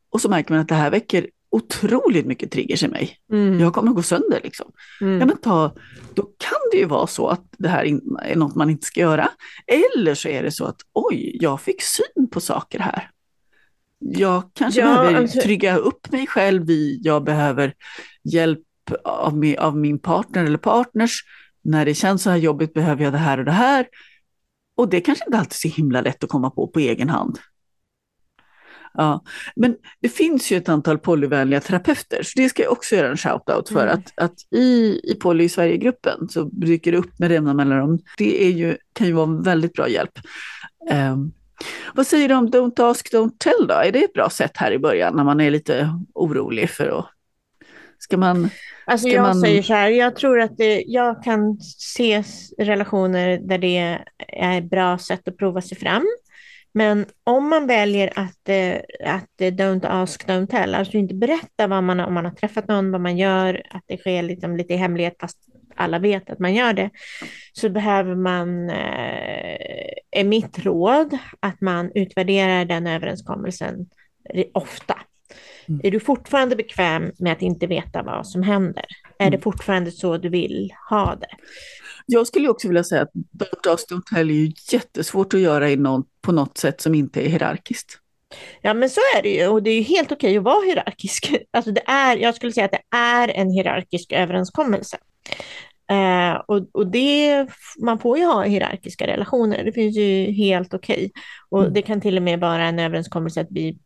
och så märker man att det här väcker otroligt mycket triggers i mig. Jag kommer att gå sönder liksom. Då kan det ju vara så att det här är något man inte ska göra. Eller så är det så att jag fick syn på saker här. Jag kanske behöver trygga upp mig själv. Jag behöver hjälp av min partner eller partners. När det känns så här jobbigt behöver jag det här och det här. Och det kanske inte alltid är så himla lätt att komma på egen hand. Ja. Men det finns ju ett antal polyvänliga terapeuter. Så det ska jag också göra en shoutout för. Att i Poly i Sverige-gruppen så dyker det upp med jämna mellanrum. Det kan ju vara en väldigt bra hjälp. Vad säger du om don't ask, don't tell då? Är det ett bra sätt här i början när man är lite orolig för att... säger så här, jag tror att jag kan se relationer där det är ett bra sätt att prova sig fram. Men om man väljer att don't ask, don't tell, alltså inte berätta om man har träffat någon, vad man gör, att det sker liksom lite i hemlighet fast alla vet att man gör det, så behöver man, är mitt råd, att man utvärderar den överenskommelsen ofta. Är du fortfarande bekväm med att inte veta vad som händer? Är det fortfarande så du vill ha det? Jag skulle också vilja säga att don't ask, don't tell är ju jättesvårt att göra på något sätt som inte är hierarkiskt. Ja, men så är det ju, och det är ju helt okej att vara hierarkisk. Alltså det är, jag skulle säga att det är en hierarkisk överenskommelse. Och det, man får ju ha hierarkiska relationer, det finns ju helt okej. Och det kan till och med vara en överenskommelse att vi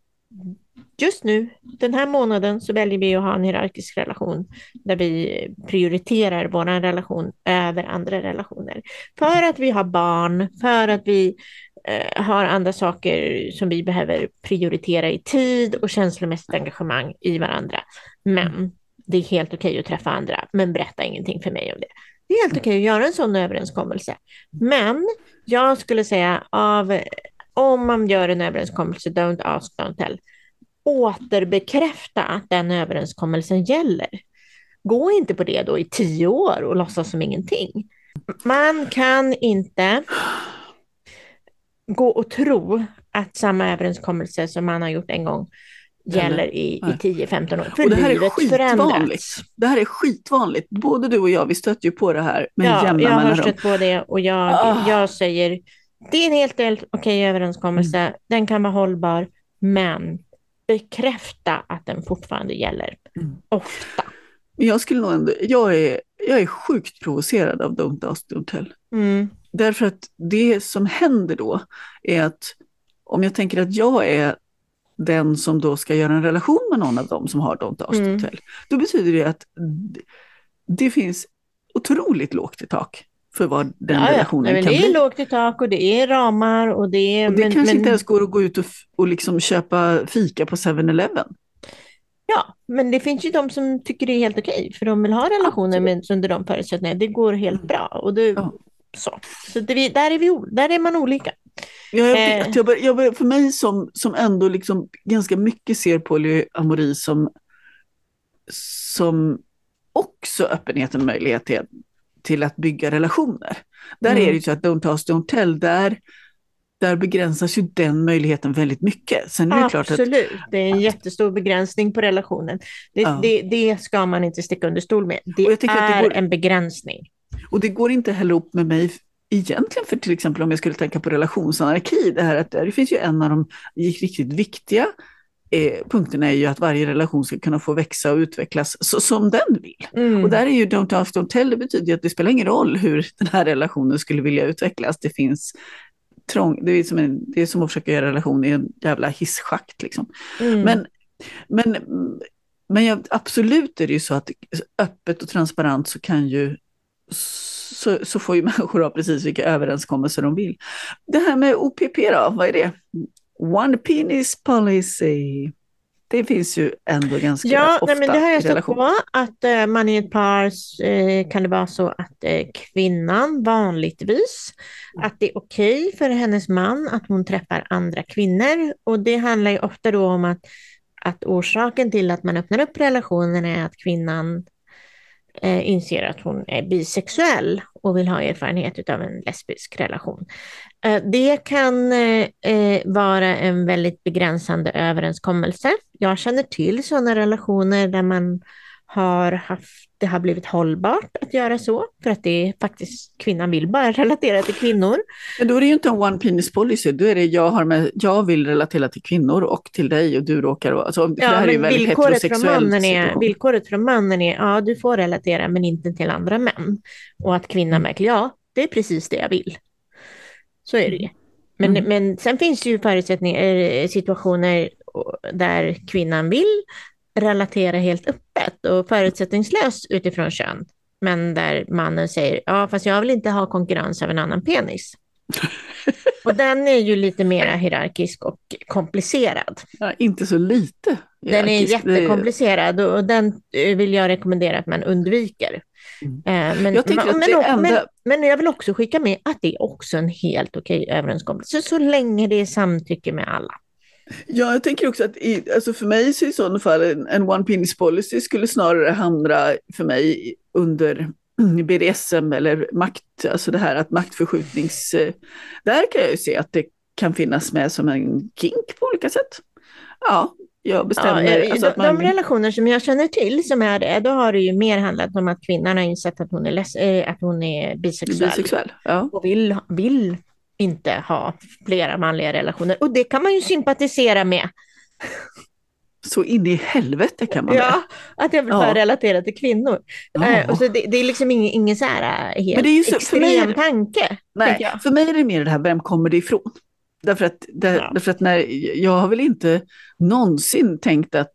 just nu, den här månaden, så väljer vi att ha en hierarkisk relation där vi prioriterar vår relation över andra relationer. För att vi har barn, för att vi har andra saker som vi behöver prioritera i tid och känslomässigt engagemang i varandra. Men det är helt okej att träffa andra, men berätta ingenting för mig om det. Det är helt okej att göra en sån överenskommelse. Men jag skulle säga, om man gör en överenskommelse, don't ask, don't tell. Återbekräfta att den överenskommelsen gäller. Gå inte på det då i 10 år och låtsas som ingenting. Man kan inte gå och tro att samma överenskommelse som man har gjort en gång gäller i 10-15 år. Och det här är skitvanligt. Både du och jag, vi stöter ju på det här med jämna mellanrum. Ja, jag har stött på det och jag säger, det är en helt okej överenskommelse. Mm. Den kan vara hållbar, men bekräfta att den fortfarande gäller. Ofta. Men jag skulle nog ändå, jag är sjukt provocerad av Don't Ask Don't Tell. Mm. Därför att det som händer då är att om jag tänker att jag är den som då ska göra en relation med någon av dem som har Don't Ask Don't Tell, då betyder det att det finns otroligt lågt i tak för vad den relationen kan bli. Det är lågt i tak och det är ramar. Och det kanske inte ens går att gå ut och liksom köpa fika på 7-Eleven. Ja, men det finns ju de som tycker det är helt okej, för de vill ha relationer under de förutsättningarna. Det går helt bra. Och det, så det, där är man olika. Jag för mig som ändå liksom ganska mycket ser polyamori som också öppenheten och möjligheten till att bygga relationer. Där är det ju så att Don't Ask Don't Tell, där begränsas ju den möjligheten väldigt mycket. Sen är det klart att det är en jättestor begränsning på relationen. Det ska man inte sticka under stol med. Det går en begränsning. Och det går inte heller upp med mig egentligen, för till exempel om jag skulle tänka på relationsanarki, det här att det finns ju en av de riktigt viktiga punkterna är ju att varje relation ska kunna få växa och utvecklas så som den vill. Mm. Och där är ju Don't Ask Don't Tell, det betyder att det spelar ingen roll hur den här relationen skulle vilja utvecklas. Det finns det är som att försöka göra relation i en jävla hisschakt liksom. Mm. Men absolut är det ju så att öppet och transparent så kan ju så får ju människor ha precis vilka överenskommelser de vill. Det här med OPP då, vad är det? One penis policy. Det finns ju ändå ganska ofta. Ja, men det har jag stått på att man i ett par kan det vara så att kvinnan vanligtvis, att det är okej för hennes man att hon träffar andra kvinnor, och det handlar ju ofta då om att orsaken till att man öppnar upp relationen är att kvinnan inser att hon är bisexuell och vill ha erfarenhet av en lesbisk relation. Det kan vara en väldigt begränsande överenskommelse. Jag känner till sådana relationer där man det har blivit hållbart att göra så, för att det är faktiskt kvinnan vill bara relatera till kvinnor. Men då är det ju inte en one penis policy, då är det jag vill relatera till kvinnor och till dig och du råkar vara. Alltså, det här är ju väldigt heterosexuell situation. Villkoret från mannen är du får relatera men inte till andra män, och att kvinnan märker det är precis det jag vill. Så är det. Men sen finns det ju förutsättningar, situationer där kvinnan vill relatera helt öppet och förutsättningslöst utifrån kön, men där mannen säger, fast jag vill inte ha konkurrens av en annan penis. Och den är ju lite mer hierarkisk och komplicerad. Ja, inte så lite hierarkisk. Den är jättekomplicerad och den vill jag rekommendera att man undviker. Men jag vill också skicka med att det är också en helt okej överenskommelse så länge det är samtycke med alla. Ja, jag tänker också att alltså för mig så i sådana fall en one penis policy skulle snarare hamna för mig under BDSM eller makt, alltså det här att maktförskjutnings... Där kan jag ju se att det kan finnas med som en kink på olika sätt. Ja, jag bestämmer... De relationer som jag känner till som är det, då har det ju mer handlat om att kvinnan har insett att hon är bisexuell. Och vill inte ha flera manliga relationer. Och det kan man ju sympatisera med. Så in i helvete kan man. Ja, att jag vill bara relatera till kvinnor. Ja. Och så det är liksom ingen så här helt men det är ju så, extrem för mig, tanke. Nej, för mig är det mer det här, vem kommer det ifrån? Därför att när, jag har väl inte någonsin tänkt att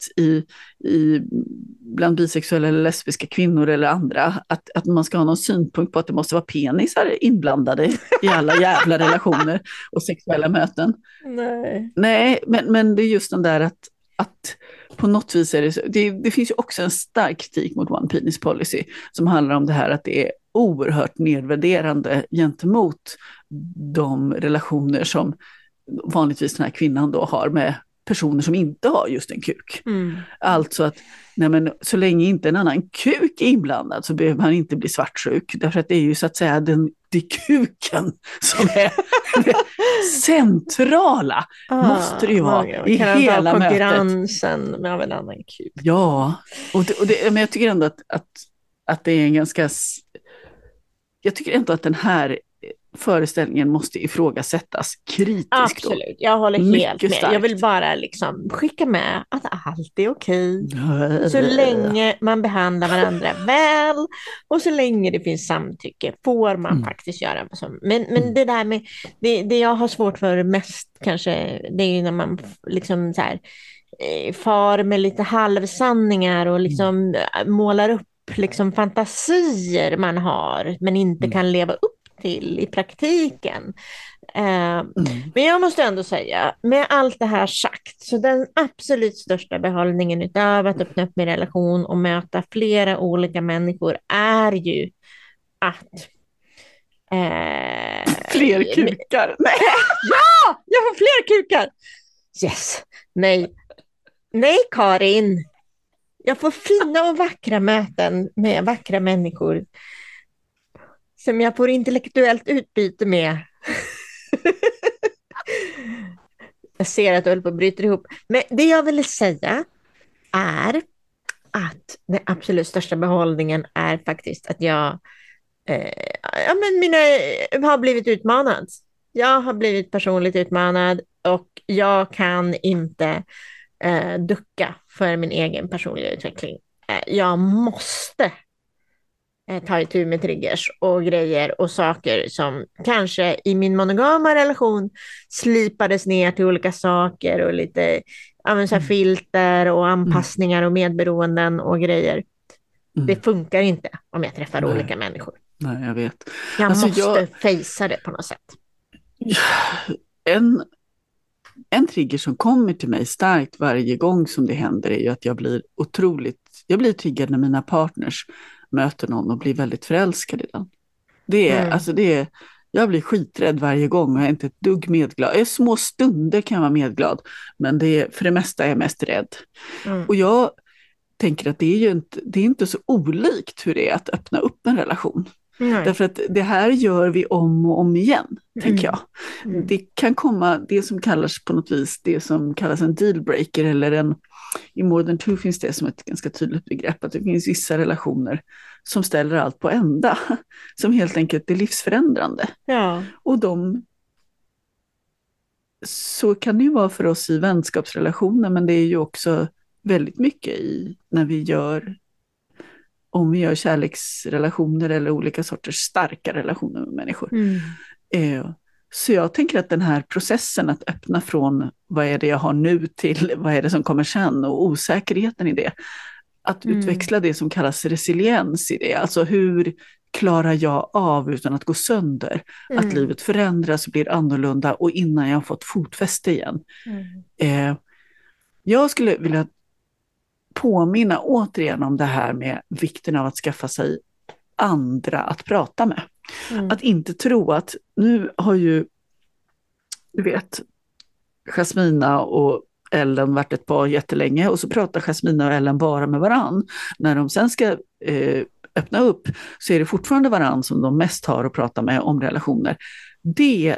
bland bisexuella eller lesbiska kvinnor eller andra att man ska ha någon synpunkt på att det måste vara penisar inblandade i alla jävla relationer och sexuella möten. Nej, men det är just den där att på något vis är det så. Det finns ju också en stark kritik mot One Penis Policy som handlar om det här att det är oerhört nedvärderande gentemot de relationer som vanligtvis den här kvinnan då har med personer som inte har just en kuk. Mm. Alltså att nej men, så länge inte en annan kuk är inblandad så behöver man inte bli svartsjuk. Därför att det är ju så att säga det är kuken som är centrala. Måste det ju vara i hela mötet. Konkurrensen med en annan kuk. Ja, men jag tycker ändå att det är en ganska... Jag tycker ändå att den här föreställningen måste ifrågasättas kritiskt. Absolut, då. Jag håller helt med. Starkt. Jag vill bara liksom skicka med att allt är okej. Så länge man behandlar varandra väl och så länge det finns samtycke får man faktiskt göra. Men det där med, det jag har svårt för mest kanske, det är när man liksom så här, far med lite halvsanningar och liksom målar upp liksom fantasier man har men inte kan leva upp till i praktiken. Men jag måste ändå säga, med allt det här sagt, så den absolut största behållningen utav att öppna upp min relation och möta flera olika människor är ju att fler kukar. Nej. Ja, jag får fler kukar. Yes. Nej, Karin. Jag får fina och vackra möten med vackra människor som jag får intellektuellt utbyte med. Jag ser att du håller på och bryter ihop. Men det jag ville säga är att den absolut största behållningen är faktiskt att jag har blivit utmanad. Jag har blivit personligt utmanad och jag kan inte ducka för min egen personliga utveckling. Jag måste ta itu med triggers och grejer och saker som kanske i min monogama relation slipades ner till olika saker och lite filter och anpassningar och medberoenden och grejer. Det funkar inte om jag träffar olika människor. Nej, jag vet. Jag måste fejsa det på något sätt. En trigger som kommer till mig starkt varje gång som det händer är ju att jag blir triggad när mina partners möter någon och blir väldigt förälskad i den. Jag blir skiträdd varje gång och jag är inte ett dugg medglad. I små stunder kan jag vara medglad, men för det mesta är jag mest rädd. Och jag tänker att det är inte så olikt hur det är att öppna upp en relation. Nej. Därför att det här gör vi om och om igen, tänker jag. Det kan komma, det som kallas en dealbreaker eller i Modern 2 finns det som ett ganska tydligt begrepp, att det finns vissa relationer som ställer allt på ända, som helt enkelt är livsförändrande. Ja. Och så kan det ju vara för oss i vänskapsrelationer, men det är ju också väldigt mycket när vi gör... om vi gör kärleksrelationer eller olika sorters starka relationer med människor. Så jag tänker att den här processen att öppna från vad är det jag har nu till vad är det som kommer sen och osäkerheten i det. Att utveckla det som kallas resiliens i det. Alltså hur klarar jag av utan att gå sönder? Att livet förändras och blir annorlunda och innan jag har fått fotfäste igen. Jag skulle vilja påminna återigen om det här med vikten av att skaffa sig andra att prata med. Att inte tro att nu har ju Jasmina och Ellen varit ett par jättelänge och så pratar Jasmina och Ellen bara med varann. När de sen ska öppna upp så är det fortfarande varann som de mest har att prata med om relationer. Det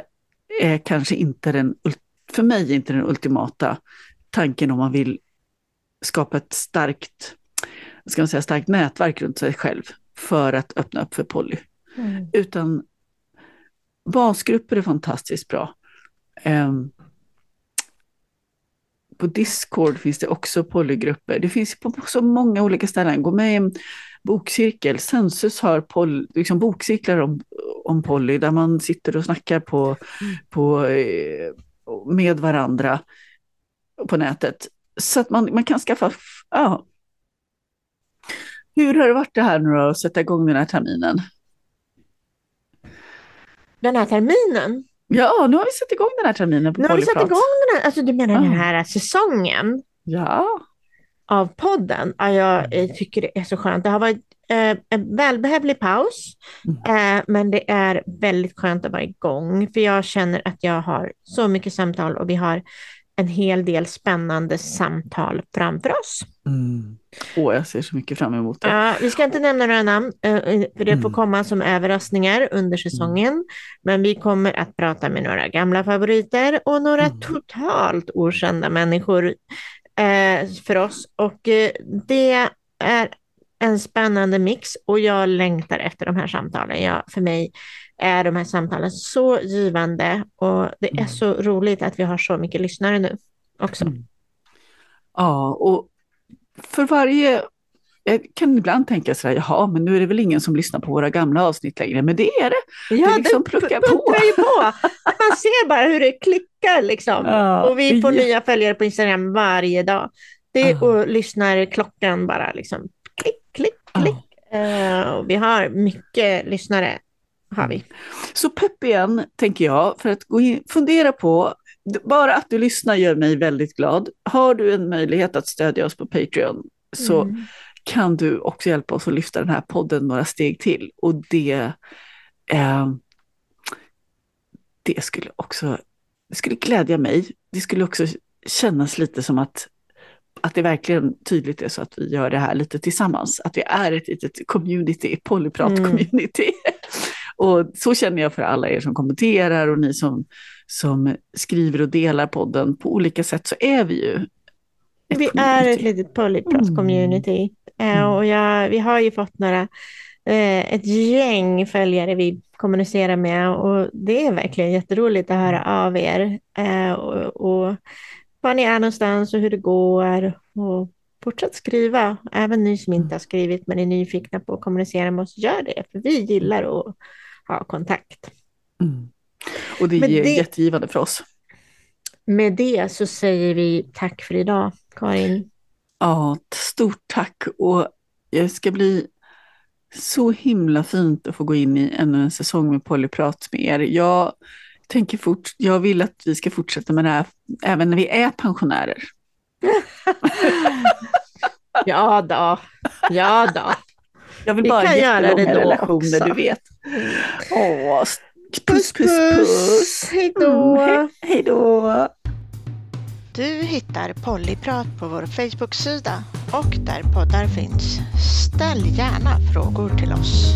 är kanske inte för mig inte den ultimata tanken om man vill skapa ett starkt nätverk runt sig själv för att öppna upp för poly. Utan Basgrupper är fantastiskt bra. På Discord finns det också polygrupper. Det finns på så många olika ställen. Gå med i en bokcirkel. Sensus har liksom bokcirklar om poly där man sitter och snackar på med varandra på nätet. Så att man kan skaffa... Ja. Hur har det varit det här nu att sätta igång den här terminen? Den här terminen? Ja, nu har vi satt igång den här terminen på Polyprat. Nu har vi satt igång den här, alltså du menar den här säsongen av podden. Ja, jag tycker det är så skönt. Det har varit en välbehövlig paus, men det är väldigt skönt att vara igång. För jag känner att jag har så mycket samtal och vi har en hel del spännande samtal framför oss. Jag ser så mycket fram emot det. Vi ska inte nämna några namn, för det får komma som överraskningar under säsongen. Men vi kommer att prata med några gamla favoriter och några totalt okända människor för oss. Och det är en spännande mix och jag längtar efter de här samtalen. För mig är de här samtalen så givande och det är så roligt att vi har så mycket lyssnare nu också. Ja, och för varje... Jag kan ibland tänka sådär, jaha, men nu är det väl ingen som lyssnar på våra gamla avsnitt längre. Men det är det. Ja, det liksom puttrar ju på. Man ser bara hur det klickar liksom. Ja, och vi får nya följare på Instagram varje dag. Och lyssnar klockan bara liksom. Klick, klick, klick. Och vi har mycket lyssnare. Har vi. Så pepp igen, tänker jag, för att gå in, fundera på, bara att du lyssnar gör mig väldigt glad. Har du en möjlighet att stödja oss på Patreon så kan du också hjälpa oss att lyfta den här podden några steg till. Och det skulle också glädja mig. Det skulle också kännas lite som att det verkligen tydligt är så att vi gör det här lite tillsammans. Att vi är ett litet community, polyprat-community. Och så känner jag för alla er som kommenterar och ni som skriver och delar podden på olika sätt, så är vi ju. Vi är ett litet polyprat-community. Och vi har ju fått ett gäng följare vi kommunicerar med och det är verkligen jätteroligt att höra av er och var ni är någonstans och hur det går och fortsätt skriva. Även ni som inte har skrivit men är nyfikna på att kommunicera med oss, gör det. För vi gillar att ha kontakt. Och det är jättegivande för oss. Med det så säger vi tack för idag, Karin. Ja, stort tack. Och det ska bli så himla fint att få gå in i ännu en säsong med Polyprat med er. Jag vill att vi ska fortsätta med det här även när vi är pensionärer. Ja då. Jag vill bara göra det då relationer, också. Du vet. Puss, puss, puss. Hejdå. Hejdå. Du hittar Polyprat på vår Facebook-sida och där poddar finns. Ställ gärna frågor till oss.